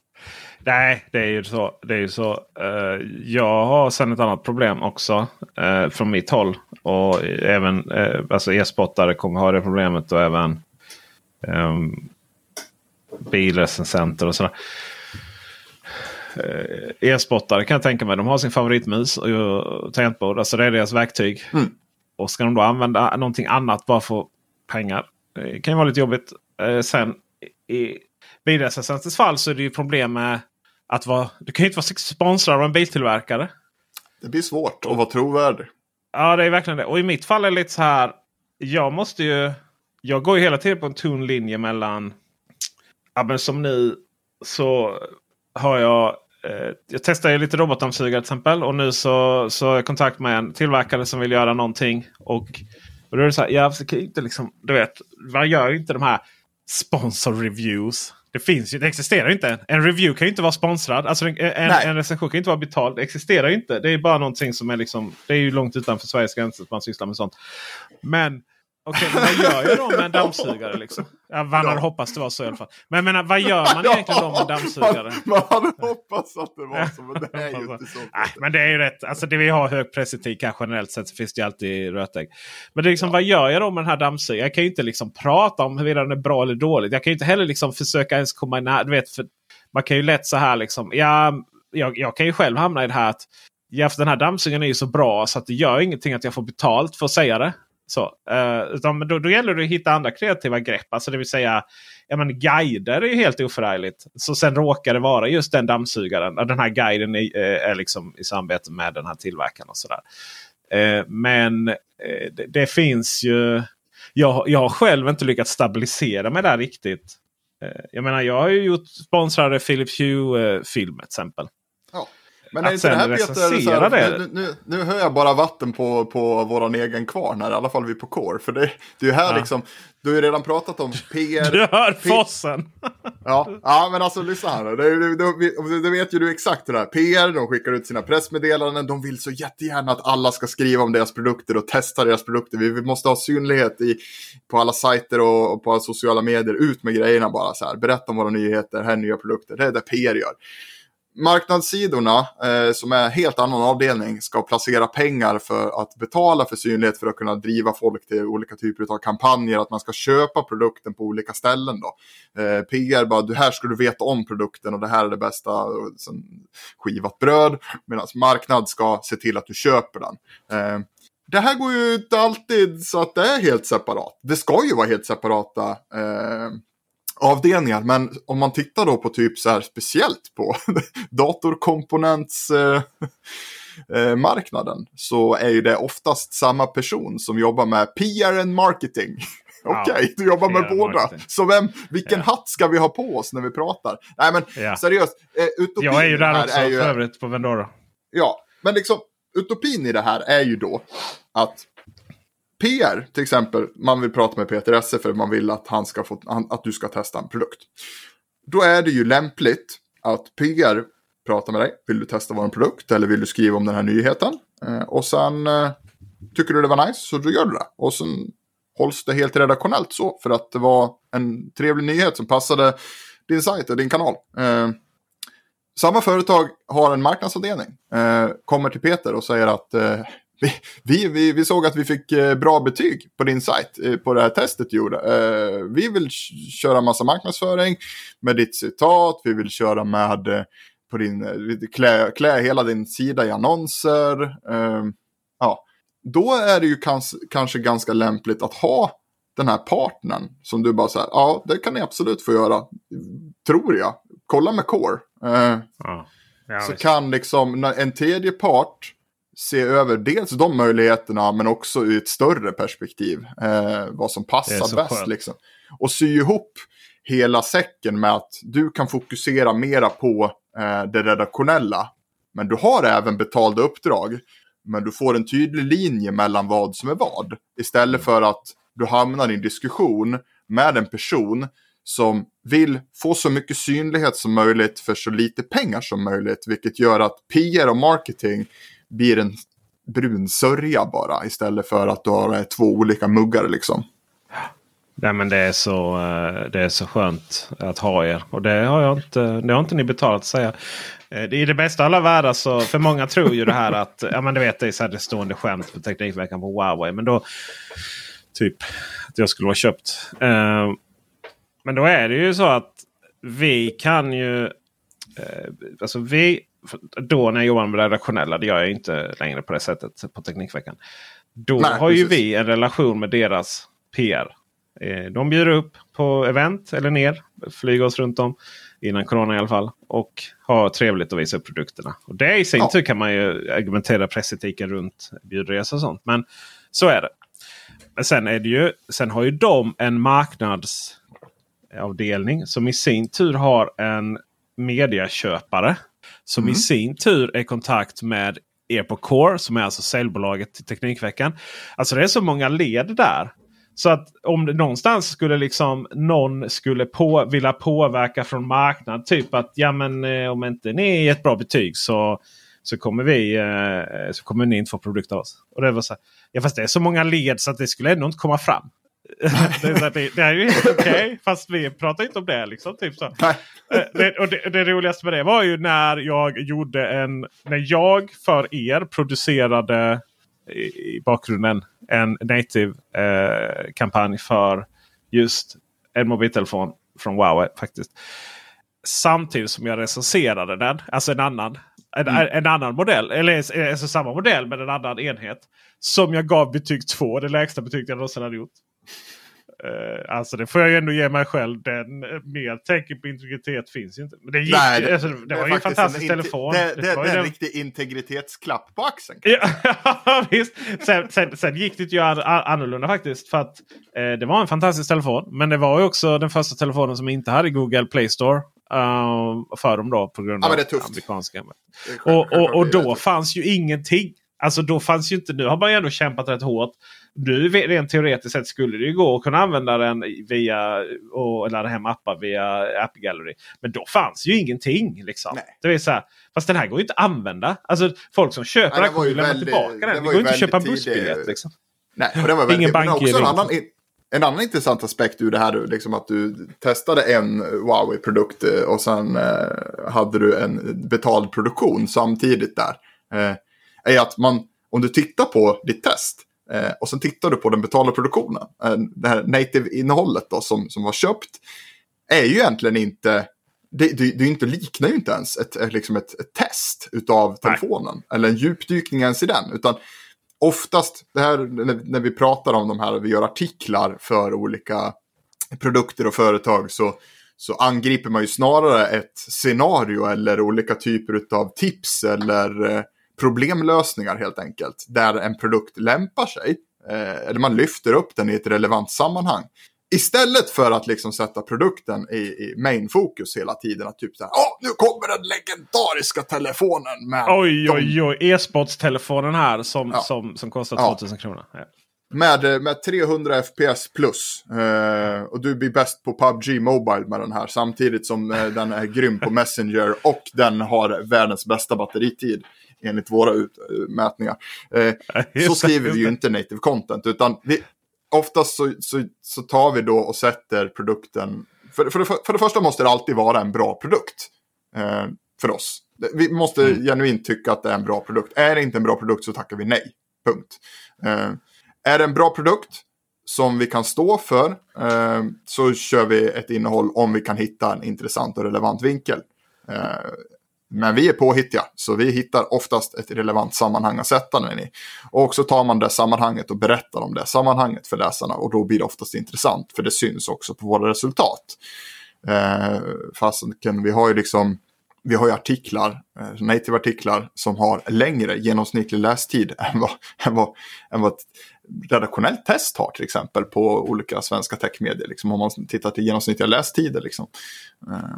Nej det är ju så. Det är ju så. Uh, jag har sen ett annat problem också. Uh, från mitt håll. Och även uh, alltså e-spottare kommer ha det problemet. Och även um, bilrecensenter och sådär. Uh, e-spottare kan jag tänka mig. De har sin favoritmus och tangentbord. Alltså det är deras verktyg. Mm. Och ska de då använda någonting annat bara för pengar? Det kan ju vara lite jobbigt. Eh, sen i bilrecensentens fall så är det ju problem med att vara... Du kan ju inte vara sponsrad av en biltillverkare. Det blir svårt att vara trovärdig. Ja, det är verkligen det. Och i mitt fall är det lite så här... Jag måste ju... Jag går ju hela tiden på en tunn linje mellan... Ja, men som nu så har jag... Jag testade ju lite robotdammsugare till exempel. Och nu så, så har jag kontakt med en tillverkare som vill göra någonting. Och, och då är det så här. Jag försöker inte liksom. Du vet. Man gör ju inte de här sponsor reviews. Det finns ju. Det existerar ju inte. En, en review kan ju inte vara sponsrad. Alltså en, en, en recension kan ju inte vara betald. Det existerar ju inte. Det är bara någonting som är liksom. Det är ju långt utanför Sveriges gränser att man sysslar med sånt. Men. Okej, okay, vad gör ju de med en dammsugare liksom? Jag vannar ja. hoppas det var så i alla fall. Men men vad gör man egentligen ja, med en dammsugare? Man, man hoppas att det var så, men det är ju inte så. Nej, men det är ju rätt. Alltså det vi har hög pressetik här generellt sett så finns det ju alltid rötägg. Men det är liksom, ja. vad gör jag då med den här dammsugaren? Jag kan ju inte liksom prata om huruvida den är bra eller dåligt. Jag kan ju inte heller liksom försöka ens komma in här. Du vet, för man kan ju lätt så här liksom. Ja, jag, jag kan ju själv hamna i det här att ja, för den här dammsugaren är ju så bra så att det gör ingenting att jag får betalt för att säga det. Så, utan då, då gäller det att hitta andra kreativa grepp. Alltså det vill säga ja, men guider är ju helt oförärligt. Så sen råkar det vara just den dammsugaren. Den här guiden är, är liksom i samarbete med den här tillverkaren och sådär. Men det, det finns ju jag, jag har själv inte lyckats stabilisera mig där riktigt. Jag menar jag har ju gjort sponsrade Philips Hue-film till exempel. Ja. Men är inte det här Peter, så här, det. Nu, nu, nu hör jag bara vatten på, på våran egen kvarn här, i alla fall vi på Core. För det, det är ju här ja. liksom, du har ju redan pratat om P R. Du hör P- fossen! Ja, ja, men alltså lyssna här, det, det, det, det vet ju du exakt det där. P R, de skickar ut sina pressmeddelanden, de vill så jättegärna att alla ska skriva om deras produkter och testa deras produkter. Vi, vi måste ha synlighet i, på alla sajter och, och på alla sociala medier, ut med grejerna bara så här. Berätta om våra nyheter, här nya produkter, det är det P R gör. marknadssidorna, eh, som är helt annan avdelning, ska placera pengar för att betala för synlighet, för att kunna driva folk till olika typer av kampanjer, att man ska köpa produkten på olika ställen då. Eh, P R bara, du, här ska du veta om produkten och det här är det bästa, och sen skivat bröd, medan marknad ska se till att du köper den. Eh, det här går ju inte alltid så att det är helt separat. Det ska ju vara helt separata eh, avdelningar, men om man tittar då på typ så här speciellt på datorkomponentsmarknaden, eh, eh, så är ju det oftast samma person som jobbar med P R and marketing. Okej, okay, du jobbar med ja, båda. Marketing. Så vem, vilken ja. hatt ska vi ha på oss när vi pratar? Nej men ja. seriöst, eh, utopin jag är ju där också, är ju, för övrigt på Vendora. Ja, men liksom utopin i det här är ju då att P R, till exempel, man vill prata med Peter Esse för man vill att, han ska få, att du ska testa en produkt. Då är det ju lämpligt att P R pratar med dig. Vill du testa vår produkt eller vill du skriva om den här nyheten? Eh, och sen eh, tycker du det var nice, så då gör du det. Och sen hålls det helt redaktionellt så, för att det var en trevlig nyhet som passade din sajt och din kanal. Eh, samma företag har en marknadsavdelning. Eh, kommer till Peter och säger att... Eh, Vi, vi, vi, vi såg att vi fick bra betyg på din sajt, på det här testet du gjorde. Eh, vi vill köra massa marknadsföring med ditt citat. Vi vill köra med på din, klä, klä hela din sida i annonser. Eh, ja. Då är det ju kans, kanske ganska lämpligt att ha den här partnern som du bara säger, ja, det kan ni absolut få göra, tror jag. Kolla med Core. Eh, ja. Ja, så visst. Kan liksom en tredje part se över dels de möjligheterna men också ur ett större perspektiv eh, vad som passar bäst liksom. Och sy ihop hela säcken med att du kan fokusera mera på eh, det redaktionella, men du har även betalda uppdrag, men du får en tydlig linje mellan vad som är vad, istället för att du hamnar i en diskussion med en person som vill få så mycket synlighet som möjligt för så lite pengar som möjligt, vilket gör att P R och marketing blir en brun sörja bara, istället för att du har två olika muggar liksom. Nej men det är så, det är så skönt att ha er. Och det har jag inte, det har inte ni betalat att säga. Det är det bästa alla världar så, för många tror ju det här att, ja men du vet, det är så här det stående skämt på Teknikveckan på Huawei. Men då, typ, att jag skulle ha köpt. Men då är det ju så att vi kan ju, alltså vi då när Johan var redaktionella, det gör jag inte längre på det sättet på Teknikveckan. Då Nej, har ju precis. vi en relation med deras P R. De bjuder upp på event eller ner, flyger oss runt om innan corona i alla fall, och har trevligt att visa upp produkterna. Och det i sin ja. tur kan man ju argumentera pressetiken runt bjudresor och sånt, men så är det. Men sen är det ju, sen har ju de en marknadsavdelning som i sin tur har en medieköpare. Som mm. i sin tur är i kontakt med er på Core, som är alltså säljbolaget till Teknikveckan. Alltså det är så många led där. Så att om någonstans skulle liksom någon skulle på, vilja påverka från marknad. Typ att ja men om inte ni är ett bra betyg så, så, kommer, vi, så kommer ni inte få produkt av oss. Och det var så här, ja fast det är så många led så att det skulle ändå inte komma fram. det, det, det är ju helt okej okay, fast vi pratar inte om det liksom typ så. Det, och det, det roligaste med det var ju när jag gjorde en när jag för er producerade i, i bakgrunden en native eh, kampanj för just en mobiltelefon från Huawei faktiskt, samtidigt som jag recenserade den, alltså en annan en, mm. en annan modell, eller alltså samma modell men en annan enhet som jag gav betyg två, det lägsta betyg jag någonsin hade gjort. Uh, alltså det får jag ju ändå ge mig själv, den mer tänker på integritet finns ju inte. Men det gick, Nej, det, alltså, det, det var ju en fantastisk en telefon. Det, det, det, det var en riktig integritetsklapp på axeln. Ja, visst. Sen, sen, sen gick det ju annorlunda faktiskt, för att eh, det var en fantastisk telefon, men det var ju också den första telefonen som inte hade Google Play Store. Uh, för dem då på grund av ja, det amerikanska. Det och, och, och då fanns ju ingenting. Alltså då fanns ju inte, nu har man ju ändå kämpat rätt hårt. Nu rent teoretiskt sett skulle det ju gå att kunna använda den via och ladda hem appar via App Gallery. Men då fanns ju ingenting liksom. Nej. Det är så här, fast den här går ju inte att använda. Alltså folk som köper den kommer ju lämna tillbaka den. Det går ju inte att köpa en bussbiljett liksom. Nej, och det var väldigt, men också en annan En annan intressant aspekt ur det här, liksom att du testade en Huawei-produkt och sen eh, hade du en betald produktion samtidigt där, eh, är att man, om du tittar på ditt test eh, och sen tittar du på den betalda produktionen, eh, det här native-innehållet då, som, som var köpt, är ju egentligen inte, det, det, det inte liknar ju inte ens ett, liksom ett, ett test utav telefonen. Nej. Eller en djupdykning ens i den, utan oftast, det här, när vi pratar om de här, vi gör artiklar för olika produkter och företag, så, så angriper man ju snarare ett scenario eller olika typer av tips eller problemlösningar helt enkelt, där en produkt lämpar sig, eh, eller man lyfter upp den i ett relevant sammanhang. Istället för att liksom sätta produkten i, i main-fokus hela tiden. Att typ såhär, åh, nu kommer den legendariska telefonen med... Oj, de... oj, oj, e-sportstelefonen här som, ja. som, som kostar tvåtusen ja. kronor. Ja. Med, med trehundra F P S plus. Eh, och du blir bäst på P U B G Mobile med den här. Samtidigt som eh, den är grym på Messenger. Och den har världens bästa batteritid. Enligt våra utmätningar. Eh, så skriver vi ju inte native content. Utan... Vi, oftast så, så, så tar vi då och sätter produkten... För, för, det, för det första måste det alltid vara en bra produkt eh, för oss. Vi måste mm. genuint tycka att det är en bra produkt. Är det inte en bra produkt så tackar vi nej. Punkt. Eh, är det en bra produkt som vi kan stå för, eh, så kör vi ett innehåll om vi kan hitta en intressant och relevant vinkel. Eh, men vi är påhittiga, så vi hittar oftast ett relevant sammanhang att sätta den i. Och så tar man det sammanhanget och berättar om det sammanhanget för läsarna, och då blir det oftast intressant, för det syns också på våra resultat. Eh, fast vi har ju liksom vi har ju artiklar, native artiklar som har längre genomsnittlig lästid än vad, än vad, än vad ett redaktionellt test har till exempel på olika svenska techmedier. Liksom, om man tittar till genomsnittliga lästider liksom. Eh,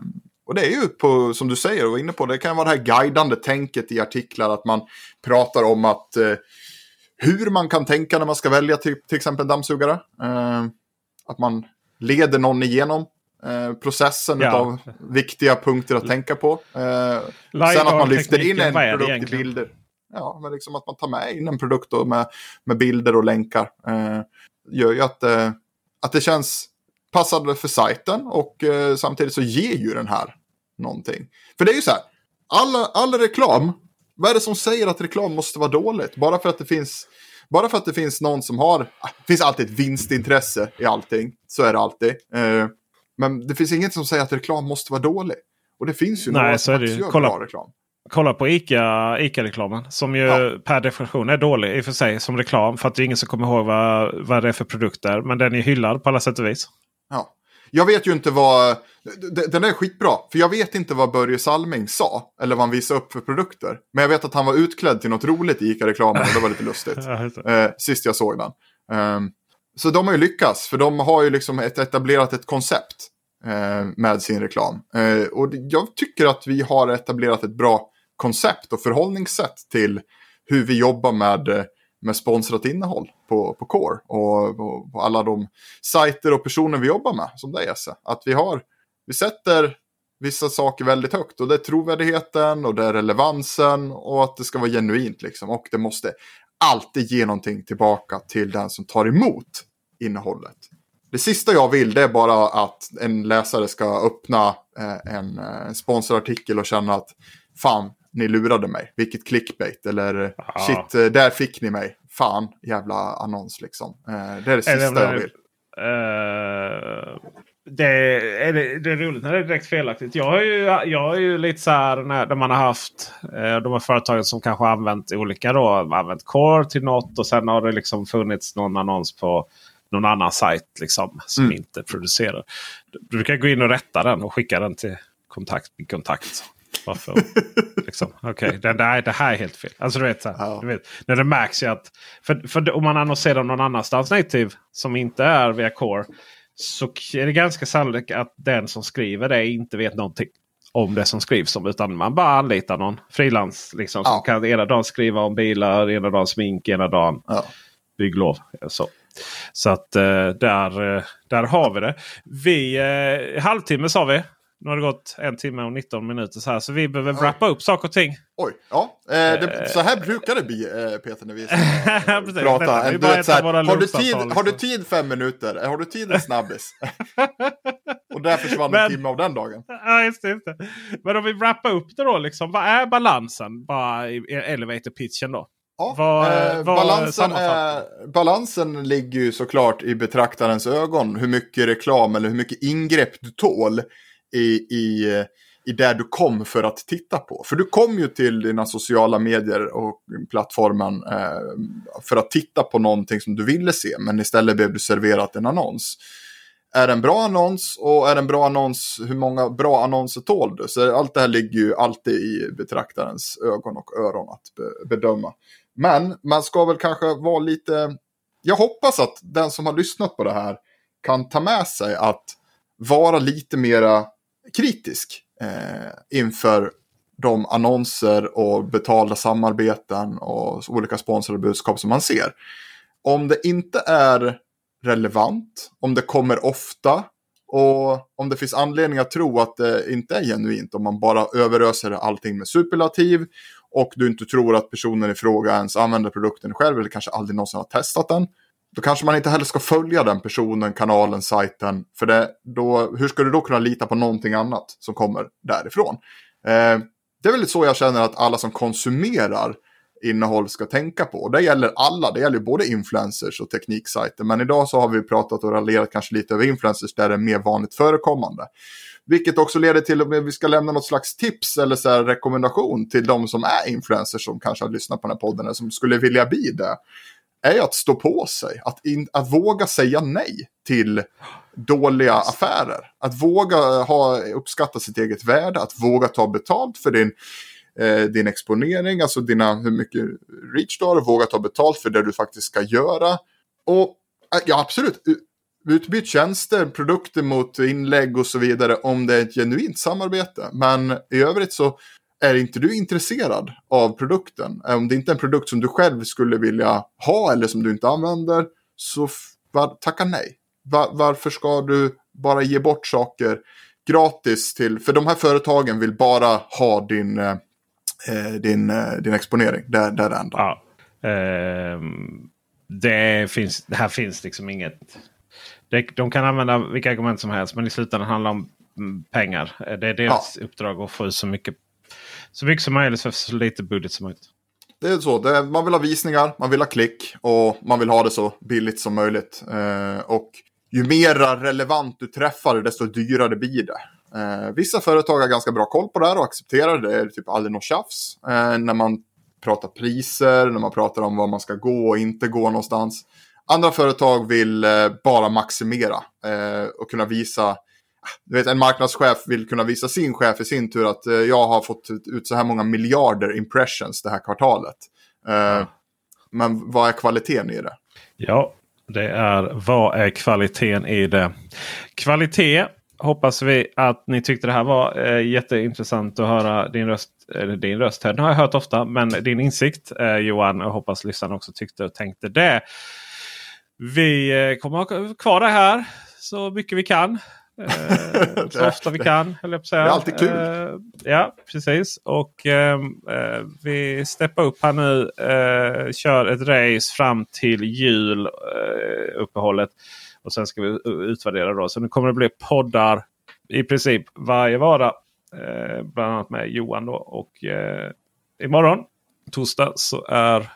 Och det är ju på, som du säger och var inne på, det kan vara det här guidande tänket i artiklar, att man pratar om att eh, hur man kan tänka när man ska välja till, till exempel en dammsugare. Eh, att man leder någon igenom eh, processen ja. av viktiga punkter att tänka på. Eh, sen att man lyfter in en produkt i bilder. Ja, men liksom att man tar med in en produkt då med, med bilder och länkar eh, gör ju att, eh, att det känns passade för sajten, och eh, samtidigt så ger ju den här någonting. För det är ju så här, alla, all reklam, vad är det som säger att reklam måste vara dåligt? Bara för att det finns bara för att det finns någon som har, det finns alltid ett vinstintresse i allting, så är det alltid. Eh, men det finns inget som säger att reklam måste vara dålig. Och det finns ju Nej, några som faktiskt gör kolla, bra reklam. Kolla på ICA, ICA-reklamen, som ju ja. per definition är dålig i och för sig som reklam, för att det är ingen som kommer ihåg vad, vad det är för produkter, men den är hyllad på alla sätt och vis. Ja. Jag vet ju inte vad... Den är skitbra. För jag vet inte vad Börje Salming sa. Eller vad han visade upp för produkter. Men jag vet att han var utklädd till något roligt i ICA-reklamen. Och det var lite lustigt. eh, sist jag såg den. Eh, så de har ju lyckats. För de har ju liksom ett, etablerat ett koncept. Eh, med sin reklam. Eh, och jag tycker att vi har etablerat ett bra koncept. Och förhållningssätt till hur vi jobbar med... Eh, med sponsrat innehåll på, på Core och på, på alla de sajter och personer vi jobbar med, som det är så. Att vi har, vi sätter vissa saker väldigt högt, och det är trovärdigheten och det är relevansen och att det ska vara genuint liksom, och det måste alltid ge någonting tillbaka till den som tar emot innehållet. Det sista jag vill, det är bara att en läsare ska öppna eh, en eh, sponsorartikel och känna att fan, ni lurade mig. Vilket clickbait. Eller ah. shit, där fick ni mig. Fan, jävla annons liksom. Det är det sista är det, jag vill. Uh, det, är det, det är roligt när det är direkt felaktigt. Jag har ju, jag har ju lite så här, när, när man har haft eh, de här företagen som kanske har använt olika då. Använt Core till något, och sen har det liksom funnits någon annons på någon annan sajt liksom, som mm. inte producerar. Du brukar gå in och rätta den och skicka den till kontakt. kontakt. Varför? Liksom. Okej, okay. det, det här är helt fel. Alltså du vet, så här, ja. du vet när det märks ju att för, för om man annonserar någon annanstans native som inte är via Core, så är det ganska sannolikt att den som skriver det inte vet någonting om det som skrivs om, utan man bara anlitar någon frilans liksom, ja. som kan ena dagen skriva om bilar, ena dagen smink, ena dagen ja. bygglov. Så. Så att där, där har vi det. Vi, eh, halvtimme sa vi. Nu har det gått en timme och nitton minuter så här. Så vi behöver wrappa upp saker och ting. Oj, ja. Eh, det, så här brukar det bli, eh, Peter, när vi ska prata. Vi vet, så här, har, du tid, liksom. har du tid fem minuter? Har du tid en snabbis? Och där försvann en timme av den dagen. Ja, just det, just det. Men om vi wrappar upp det då, liksom, vad är balansen? Bara i elevator pitchen då? Ja, var, eh, var balansen, är, balansen ligger ju såklart i betraktarens ögon. Hur mycket reklam eller hur mycket ingrepp du tål i, i, i där du kom för att titta på. För du kom ju till dina sociala medier och plattformen eh, för att titta på någonting som du ville se. Men istället blev du serverat en annons. Är det en bra annons och är det en bra annons, hur många bra annonser tål du? Så allt det här ligger ju alltid i betraktarens ögon och öron att be- bedöma. Men man ska väl kanske vara lite... Jag hoppas att den som har lyssnat på det här kan ta med sig att vara lite mera kritisk eh, inför de annonser och betalda samarbeten och olika sponsrade budskap som man ser. Om det inte är relevant, om det kommer ofta och om det finns anledning att tro att det inte är genuint, om man bara överöser allting med superlativ och du inte tror att personen i fråga ens använder produkten själv eller kanske aldrig någonsin har testat den, då kanske man inte heller ska följa den personen, kanalen, sajten, för det, då, hur ska du då kunna lita på någonting annat som kommer därifrån? Eh, det är väl så jag känner att alla som konsumerar innehåll ska tänka på. Det gäller alla, det gäller både influencers och tekniksajter, men idag så har vi pratat och raljerat kanske lite över influencers där det är mer vanligt förekommande. Vilket också leder till att vi ska lämna något slags tips eller så här rekommendation till de som är influencers som kanske har lyssnat på den här podden eller som skulle vilja bli det, är att stå på sig, att, in, att våga säga nej till dåliga affärer, att våga ha, uppskatta sitt eget värde, att våga ta betalt för din din exponering, alltså dina, hur mycket reach du har, och våga ta betalt för det du faktiskt ska göra. Och ja, absolut, utbyt tjänster, produkter mot inlägg och så vidare om det är ett genuint samarbete. Men i övrigt så är inte du intresserad av produkten. Om det inte är en produkt som du själv skulle vilja ha eller som du inte använder, så f- var- tacka nej. Var- varför ska du bara ge bort saker gratis till, för de här företagen vill bara ha din eh, Din, din exponering där, där den då. Ja. Eh, det finns, det här finns liksom inget. Det, de kan använda vilka argument som helst, men i slutändan handlar om pengar. Det är deras ja. uppdrag att få ut så mycket, så mycket som möjligt för så lite budget som möjligt. Det är så. Det, man vill ha visningar, man vill ha klick och man vill ha det så billigt som möjligt. Eh, och ju mera relevant du träffar, desto dyrare blir det. Eh, vissa företag har ganska bra koll på det här och accepterar det, det är typ aldrig något tjafs eh, när man pratar priser, när man pratar om var man ska gå och inte gå någonstans. Andra företag vill eh, bara maximera eh, och kunna visa, du vet, en marknadschef vill kunna visa sin chef i sin tur att eh, jag har fått ut så här många miljarder impressions det här kvartalet. Eh, mm. Men vad är kvaliteten i det? Ja, det är, vad är kvaliteten i det? Kvalitet. Hoppas vi att ni tyckte det här var eh, jätteintressant att höra din röst. Eller din röst här, den har jag hört ofta. Men din insikt, eh, Johan. Jag hoppas lyssnarna också tyckte och tänkte det. Vi eh, kommer ha kvar det här så mycket vi kan. Eh, så ofta vi kan. Eller det är alltid kul. Eh, ja, precis. Och eh, vi steppar upp här nu. Eh, kör ett race fram till juluppehållet. Eh, Och sen ska vi utvärdera då. Så nu kommer det bli poddar i princip varje vardag. Eh, bland annat med Johan då. Och eh, imorgon, torsdag, så är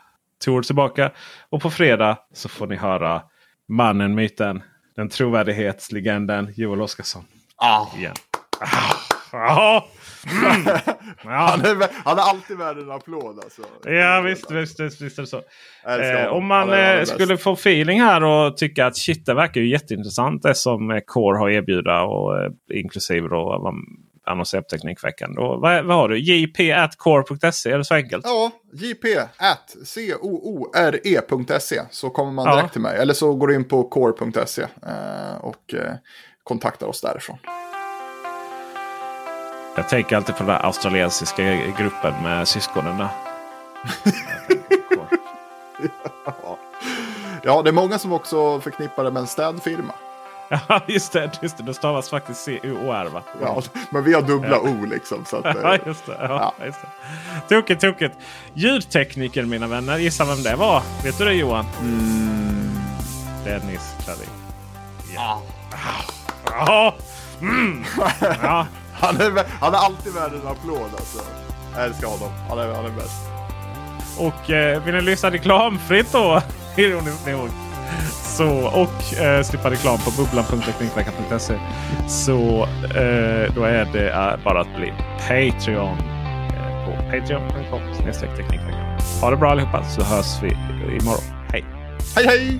Tor tillbaka. Och på fredag så får ni höra mannen, myten, den trovärdighetslegenden Joel Oskarsson. Ah. Igen. Ah. Ah. Mm. Ja. Han, är, han är alltid värd en applåd alltså. Ja visst, visst, visst, visst är det så. Eh, om man eh, skulle få feeling här och tycka att shit, det verkar ju jätteintressant det som Core har erbjuda och eh, inklusive då annonserar Teknikveckan då. Vad, vad har du? j p at core punkt s e, är det så enkelt? Ja, j p at core punkt s e så kommer man direkt ja. till mig. Eller så går du in på core punkt s e eh, och eh, kontaktar oss därifrån. Jag tänker alltid på den där australiensiska gruppen med syskonen där. Ja, det är många som också förknippar det med en städfirma. Ja, just det, just det. Det stavas faktiskt C U O R, va? Ja, men vi har dubbla O liksom. Så att, ja, just det. Ja, ja. Just det. Tokigt, tokigt. Ljudtekniker, mina vänner. Gissa vem det var? Vet du det, Johan? Mm. Dennis Kladding. Ja. Ja. Mm. Ja. Han är, han är alltid värd en applåd, alltså. Jag älskar honom. Han är, han är bäst. Och eh, vill ni lyssna reklamfritt då? Ironiskt nog. Så, och eh, slippa reklam på bubblan punkt teknikveckan punkt se. Så eh, då är det eh, bara att bli Patreon eh, på patreon punkt com snedstreck teknikveckan. Ha det bra allihopa, så hörs vi imorgon. Hej! Hej hej!